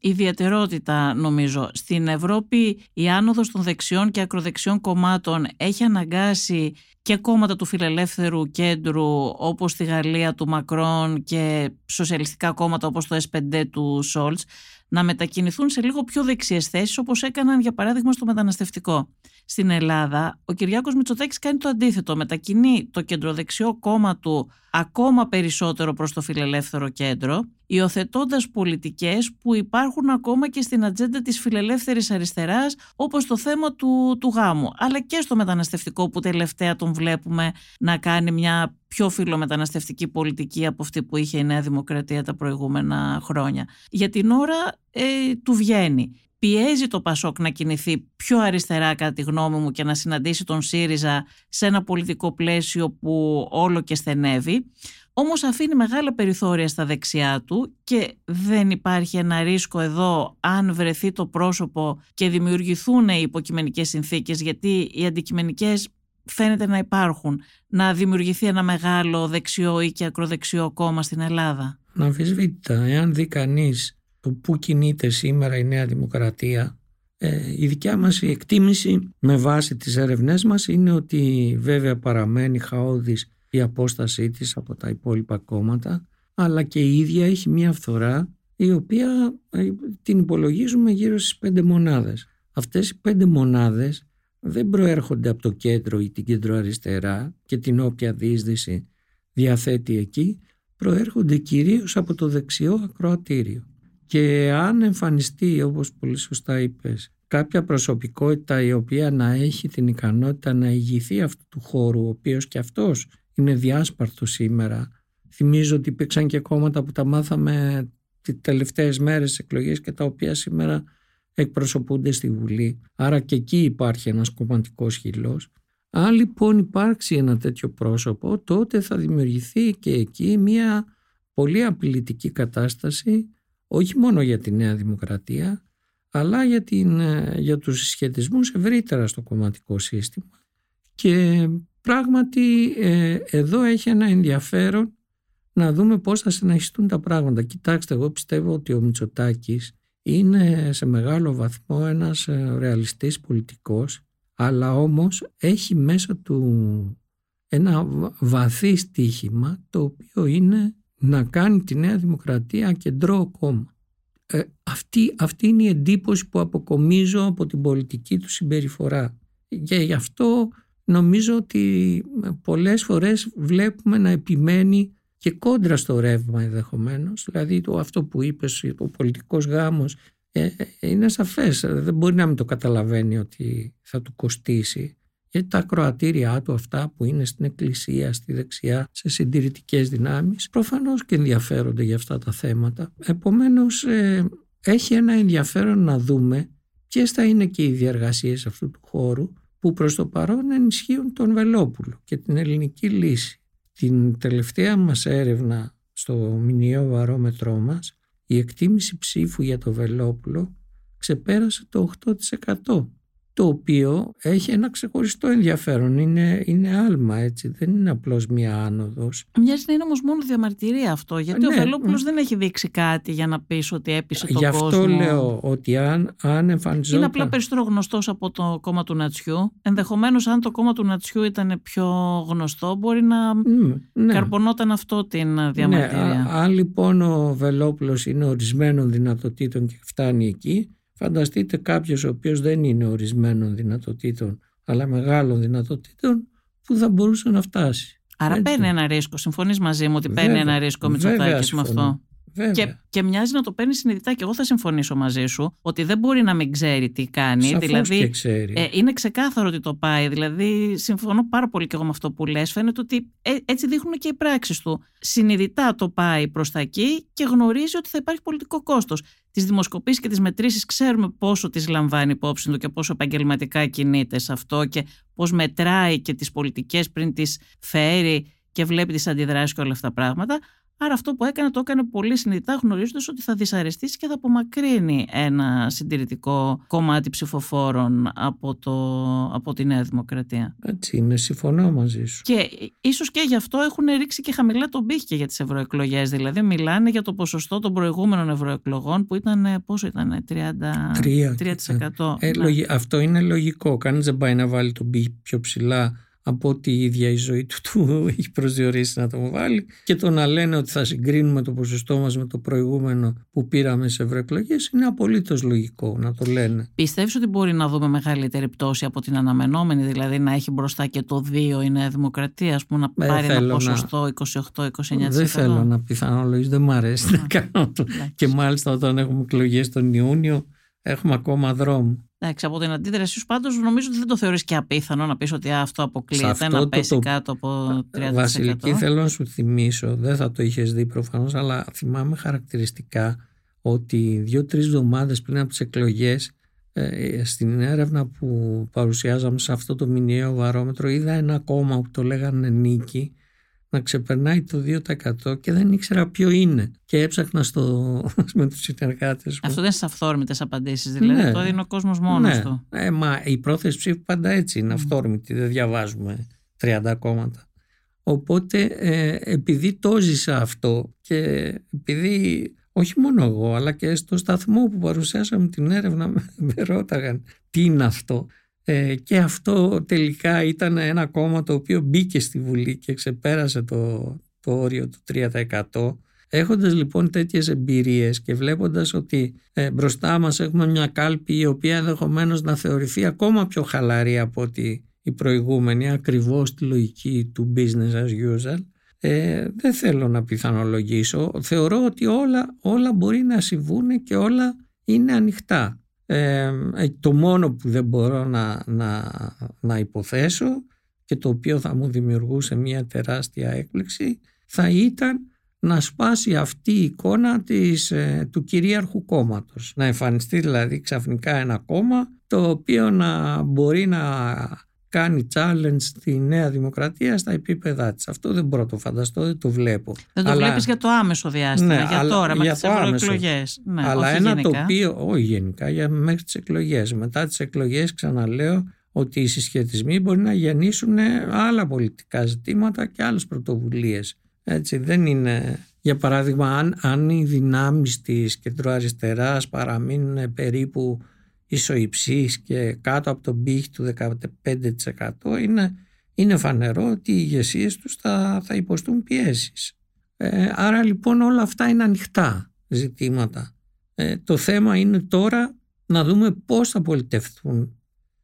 ιδιαιτερότητα νομίζω. Στην Ευρώπη η άνοδος των δεξιών και ακροδεξιών κομμάτων έχει αναγκάσει και κόμματα του φιλελεύθερου κέντρου όπως τη Γαλλία του Μακρόν και σοσιαλιστικά κόμματα όπως το ες πέντε του Σόλτς να μετακινηθούν σε λίγο πιο δεξιές θέσεις όπως έκαναν για παράδειγμα στο μεταναστευτικό. Στην Ελλάδα ο Κυριάκος Μητσοτάκης κάνει το αντίθετο, μετακινεί το κεντροδεξιό κόμμα του ακόμα περισσότερο προς το φιλελεύθερο κέντρο, υιοθετώντας πολιτικές που υπάρχουν ακόμα και στην ατζέντα της φιλελεύθερης αριστεράς, όπως το θέμα του, του γάμου, αλλά και στο μεταναστευτικό που τελευταία τον βλέπουμε να κάνει μια πιο φιλομεταναστευτική πολιτική από αυτή που είχε η Νέα Δημοκρατία τα προηγούμενα χρόνια. Για την ώρα ε, του βγαίνει. Πιέζει το ΠΑΣΟΚ να κινηθεί πιο αριστερά κατά τη γνώμη μου και να συναντήσει τον ΣΥΡΙΖΑ σε ένα πολιτικό πλαίσιο που όλο και στενεύει, όμως αφήνει μεγάλα περιθώρια στα δεξιά του και δεν υπάρχει ένα ρίσκο εδώ αν βρεθεί το πρόσωπο και δημιουργηθούν οι υποκειμενικές συνθήκες, γιατί οι αντικειμενικές φαίνεται να υπάρχουν, να δημιουργηθεί ένα μεγάλο δεξιό ή και ακροδεξιό κόμμα στην Ελλάδα? Να αμφισβήτητα, εάν δει κανείς το πού κινείται σήμερα η Νέα Δημοκρατία, ε, η δικιά μας η εκτίμηση με βάση τις έρευνές μας είναι ότι βέβαια παραμένει χαώδης η απόστασή της από τα υπόλοιπα κόμματα, αλλά και η ίδια έχει μια φθορά η οποία την υπολογίζουμε γύρω στις πέντε μονάδες. Αυτές οι πέντε μονάδες δεν προέρχονται από το κέντρο ή την κεντροαριστερά και την όποια διείσδυση διαθέτει εκεί, προέρχονται κυρίως από το δεξιό ακροατήριο. Και αν εμφανιστεί, όπως πολύ σωστά είπες, κάποια προσωπικότητα η οποία να έχει την ικανότητα να ηγηθεί αυτού του χώρου, ο οποίος και αυτός είναι διάσπαρτος σήμερα. Θυμίζω ότι υπήρξαν και κόμματα που τα μάθαμε τις τελευταίες μέρες εκλογές και τα οποία σήμερα εκπροσωπούνται στη Βουλή, άρα και εκεί υπάρχει ένας κομματικός χυλός. Αν λοιπόν υπάρξει ένα τέτοιο πρόσωπο, τότε θα δημιουργηθεί και εκεί μια πολύ απειλητική κατάσταση, όχι μόνο για τη Νέα Δημοκρατία, αλλά για, την, για τους συσχετισμούς ευρύτερα στο κομματικό σύστημα. Και πράγματι ε, εδώ έχει ένα ενδιαφέρον να δούμε πώς θα συνεχιστούν τα πράγματα. Κοιτάξτε, εγώ πιστεύω ότι ο Μητσοτάκης είναι σε μεγάλο βαθμό ένας ρεαλιστής πολιτικός, αλλά όμως έχει μέσα του ένα βαθύ στοίχημα, το οποίο είναι να κάνει τη Νέα Δημοκρατία κεντρό κόμμα. Ε, αυτή, αυτή είναι η εντύπωση που αποκομίζω από την πολιτική του συμπεριφορά. Και γι' αυτό νομίζω ότι πολλές φορές βλέπουμε να επιμένει και κόντρα στο ρεύμα ενδεχομένως. Δηλαδή το, αυτό που είπες, ο πολιτικός γάμος, ε, ε, είναι σαφές. Δεν μπορεί να μην το καταλαβαίνει ότι θα του κοστίσει. Γιατί τα ακροατήριά του, αυτά που είναι στην εκκλησία, στη δεξιά, σε συντηρητικές δυνάμεις, προφανώς και ενδιαφέρονται για αυτά τα θέματα. Επομένως, ε, έχει ένα ενδιαφέρον να δούμε ποιες θα είναι και οι διαργασίες αυτού του χώρου, που προς το παρόν ενισχύουν τον Βελόπουλο και την ελληνική λύση. Την τελευταία μας έρευνα στο μηνιαίο βαρόμετρό μας, η εκτίμηση ψήφου για το Βελόπουλο ξεπέρασε το οκτώ τοις εκατό. Το οποίο έχει ένα ξεχωριστό ενδιαφέρον, είναι, είναι άλμα, έτσι, δεν είναι απλώς μία άνοδος. Μοιάζει να είναι όμως μόνο διαμαρτυρία αυτό, γιατί ναι, ο Βελόπουλος δεν έχει δείξει κάτι για να πεις ότι έπεισε τον κόσμο. Γι' αυτό κόσμο. Λέω ότι αν, αν εμφανιζόταν... Είναι απλά περισσότερο γνωστός από το κόμμα του Νατσιού. Ενδεχομένως, αν το κόμμα του Νατσιού ήταν πιο γνωστό, μπορεί να ναι. καρπονόταν αυτό την διαμαρτυρία. Ναι. Αν λοιπόν ο Βελόπουλος είναι ορισμένων δυνατοτήτων και φτάνει εκεί, φανταστείτε κάποιος ο οποίος δεν είναι ορισμένων δυνατοτήτων, αλλά μεγάλων δυνατοτήτων, που θα μπορούσε να φτάσει. Άρα έτσι. Παίρνει ένα ρίσκο. Συμφωνείς μαζί μου ότι βέβαια, παίρνει ένα ρίσκο ο Μητσοτάκης με αυτό. Και, και μοιάζει να το παίρνει συνειδητά, και εγώ θα συμφωνήσω μαζί σου ότι δεν μπορεί να μην ξέρει τι κάνει. Σαφώς δηλαδή, και ξέρει. Ε, είναι ξεκάθαρο ότι το πάει. Δηλαδή, συμφωνώ πάρα πολύ και εγώ με αυτό που λες. Φαίνεται ότι ε, έτσι δείχνουν και οι πράξεις του. Συνειδητά το πάει προς τα εκεί και γνωρίζει ότι θα υπάρχει πολιτικό κόστος. Τις δημοσκοπήσεις και τις μετρήσεις ξέρουμε πόσο τις λαμβάνει υπόψη του και πόσο επαγγελματικά κινείται σε αυτό και πώς μετράει και τις πολιτικές πριν τις φέρει και βλέπει τις αντιδράσεις και όλα αυτά τα πράγματα. Άρα αυτό που έκανε το έκανε πολύ συνειδητά, γνωρίζοντας ότι θα δυσαρεστήσει και θα απομακρύνει ένα συντηρητικό κομμάτι ψηφοφόρων από, το, από τη Νέα Δημοκρατία. Έτσι είναι, συμφωνώ μαζί σου. Και ίσως και γι' αυτό έχουν ρίξει και χαμηλά τον πύχη και για τις ευρωεκλογές. Δηλαδή μιλάνε για το ποσοστό των προηγούμενων ευρωεκλογών που ήταν, πόσο ήταν, τριάντα τρία τοις εκατό. Ε, λογι, αυτό είναι λογικό. Κανείς δεν πάει να βάλει τον πύχη πιο ψηλά από ότι η ίδια η ζωή του, του έχει προσδιορίσει να τον βάλει, και το να λένε ότι θα συγκρίνουμε το ποσοστό μας με το προηγούμενο που πήραμε σε ευρωεκλογές είναι απολύτως λογικό να το λένε. Πιστεύεις ότι μπορεί να δούμε μεγαλύτερη πτώση από την αναμενόμενη, δηλαδή να έχει μπροστά και το δύο η Νέα Δημοκρατία, ας πούμε, να πάρει ένα ποσοστό είκοσι οκτώ είκοσι εννιά τοις εκατό? Δεν θέλω να πιθανολογήσω, δεν μου αρέσει να κάνω το. Και μάλιστα όταν έχουμε εκλογές τον Ιούνιο, έχουμε ακόμα δρόμο. Εντάξει, από την αντίδρασή σου πάντως νομίζω ότι δεν το θεωρείς και απίθανο να πεις ότι α, αυτό αποκλείεται, αυτό να το, πέσει το, κάτω από τριάντα τοις εκατό. Βασιλική, θέλω να σου θυμίσω, δεν θα το είχες δει προφανώς, αλλά θυμάμαι χαρακτηριστικά ότι δύο-τρεις εβδομάδες πριν από τις εκλογές, ε, στην έρευνα που παρουσιάζαμε σε αυτό το μηνιαίο βαρόμετρο, είδα ένα κόμμα που το λέγανε Νίκη να ξεπερνάει το δύο τοις εκατό και δεν ήξερα ποιο είναι. Και έψαχνα στο... με τους συνεργάτες μου. Αυτό δεν είναι στις αυθόρμητες απαντήσεις, δηλαδή. Ναι. Το δίνει ο κόσμος μόνος ναι. του. Ναι, μα η πρόθεση ψήφου πάντα έτσι είναι, mm. αυθόρμητη. Δεν διαβάζουμε τριάντα κόμματα. Οπότε, ε, επειδή το ζήσα αυτό και επειδή όχι μόνο εγώ, αλλά και στο σταθμό που παρουσιάσαμε την έρευνα, με ρώταγαν τι είναι αυτό. Ε, και αυτό τελικά ήταν ένα κόμμα το οποίο μπήκε στη Βουλή και ξεπέρασε το, το όριο του τρία τοις εκατό. Έχοντας λοιπόν τέτοιες εμπειρίες και βλέποντας ότι ε, μπροστά μας έχουμε μια κάλπη η οποία ενδεχομένως να θεωρηθεί ακόμα πιο χαλαρή από ότι η προηγούμενη, ακριβώς τη λογική του business as usual, ε, δεν θέλω να πιθανολογήσω. Θεωρώ ότι όλα, όλα μπορεί να συμβούν και όλα είναι ανοιχτά. Ε, το μόνο που δεν μπορώ να, να, να υποθέσω και το οποίο θα μου δημιουργούσε μια τεράστια έκπληξη θα ήταν να σπάσει αυτή η εικόνα της, του κυρίαρχου κόμματος. Να εμφανιστεί δηλαδή ξαφνικά ένα κόμμα το οποίο να μπορεί να κάνει challenge στη Νέα Δημοκρατία στα επίπεδά της. Αυτό δεν μπορώ να το φανταστώ, δεν το βλέπω. Δεν το αλλά... βλέπεις για το άμεσο διάστημα, ναι, για τώρα, για με τις ευρωεκλογές. Ναι, αλλά όχι ένα γενικά. τοπίο, όχι γενικά, για μέχρι τις εκλογές. Μετά τις εκλογές ξαναλέω ότι οι συσχετισμοί μπορεί να γεννήσουν άλλα πολιτικά ζητήματα και άλλες πρωτοβουλίες. Έτσι, δεν είναι... Για παράδειγμα, αν, αν οι δυνάμεις της κεντροαριστεράς παραμείνουν περίπου ισοϊψής και κάτω από τον πύχη του δεκαπέντε τοις εκατό, είναι, είναι φανερό ότι οι ηγεσίες τους θα, θα υποστούν πιέσεις. Ε, άρα λοιπόν όλα αυτά είναι ανοιχτά ζητήματα. Ε, το θέμα είναι τώρα να δούμε πώς θα πολιτευτούν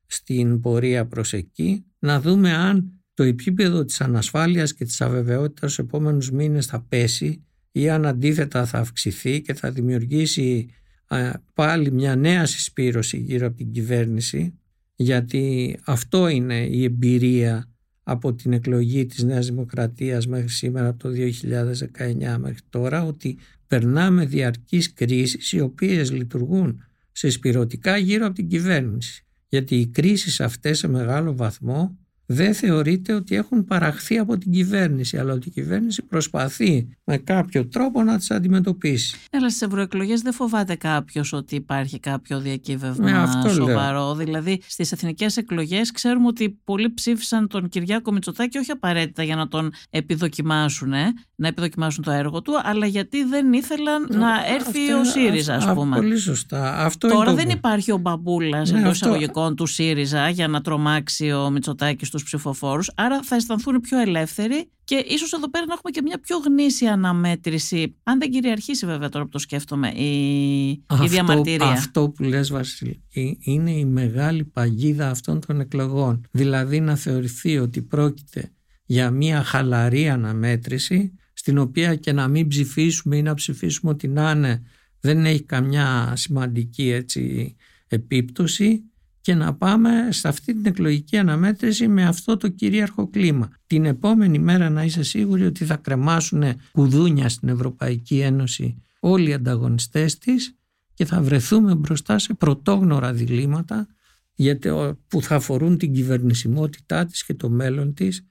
στην πορεία προς εκεί, να δούμε αν το επίπεδο της ανασφάλειας και της αβεβαιότητας στους επόμενους μήνες θα πέσει ή αν αντίθετα θα αυξηθεί και θα δημιουργήσει πάλι μια νέα συσπήρωση γύρω από την κυβέρνηση, γιατί αυτό είναι η εμπειρία από την εκλογή της Νέας Δημοκρατίας μέχρι σήμερα, από το δύο χιλιάδες δεκαεννιά μέχρι τώρα, ότι περνάμε διαρκείς κρίσεις οι οποίες λειτουργούν συσπηρωτικά γύρω από την κυβέρνηση, γιατί οι κρίσεις αυτές σε μεγάλο βαθμό δεν θεωρείται ότι έχουν παραχθεί από την κυβέρνηση, αλλά ότι η κυβέρνηση προσπαθεί με κάποιο τρόπο να τις αντιμετωπίσει. Αλλά στις ευρωεκλογές δεν φοβάται κάποιος ότι υπάρχει κάποιο διακύβευμα σοβαρό? Λέω. Δηλαδή στις εθνικές εκλογές ξέρουμε ότι πολλοί ψήφισαν τον Κυριάκο Μητσοτάκη όχι απαραίτητα για να τον επιδοκιμάσουν, ε, να επιδοκιμάσουν το έργο του, αλλά γιατί δεν ήθελαν ναι, να έρθει αυτή, ο ΣΥΡΙΖΑ, ας α, πούμε. Πολύ σωστά. Αυτό Τώρα είναι το... δεν υπάρχει ο μπαμπούλας ναι, εντός αυτό... εισαγωγικών του ΣΥΡΙΖΑ για να τρομάξει ο Μητσοτάκης τους ψηφοφόρους, άρα θα αισθανθούν πιο ελεύθεροι και ίσως εδώ πέρα να έχουμε και μια πιο γνήσια αναμέτρηση, αν δεν κυριαρχήσει βέβαια τώρα που το σκέφτομαι η, αυτό, η διαμαρτυρία. Αυτό που λες, Βασιλική, είναι η μεγάλη παγίδα αυτών των εκλογών, δηλαδή να θεωρηθεί ότι πρόκειται για μια χαλαρή αναμέτρηση στην οποία και να μην ψηφίσουμε ή να ψηφίσουμε ότι να είναι, δεν έχει καμιά σημαντική έτσι, επίπτωση, και να πάμε σε αυτή την εκλογική αναμέτρηση με αυτό το κυρίαρχο κλίμα. Την επόμενη μέρα να είσαι σίγουροι ότι θα κρεμάσουν κουδούνια στην Ευρωπαϊκή Ένωση όλοι οι ανταγωνιστές της και θα βρεθούμε μπροστά σε πρωτόγνωρα διλήμματα που θα αφορούν την κυβερνησιμότητά της και το μέλλον της,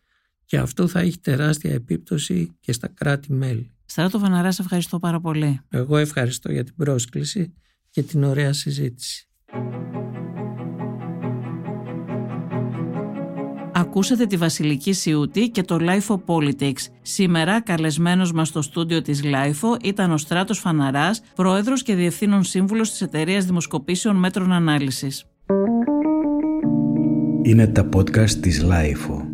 και αυτό θα έχει τεράστια επίπτωση και στα κράτη-μέλη. Στράτο Φαναρά, σε ευχαριστώ πάρα πολύ. Εγώ ευχαριστώ για την πρόσκληση και την ωραία συζήτηση. Ακούσατε τη Βασιλική Σιούτη και το LiFO Politics. Σήμερα καλεσμένος μας στο στούντιο της LiFO ήταν ο Στράτος Φαναράς, πρόεδρος και διευθύνων σύμβουλος της εταιρείας δημοσκοπήσεων Metron Analysis. Είναι τα podcast της LiFO.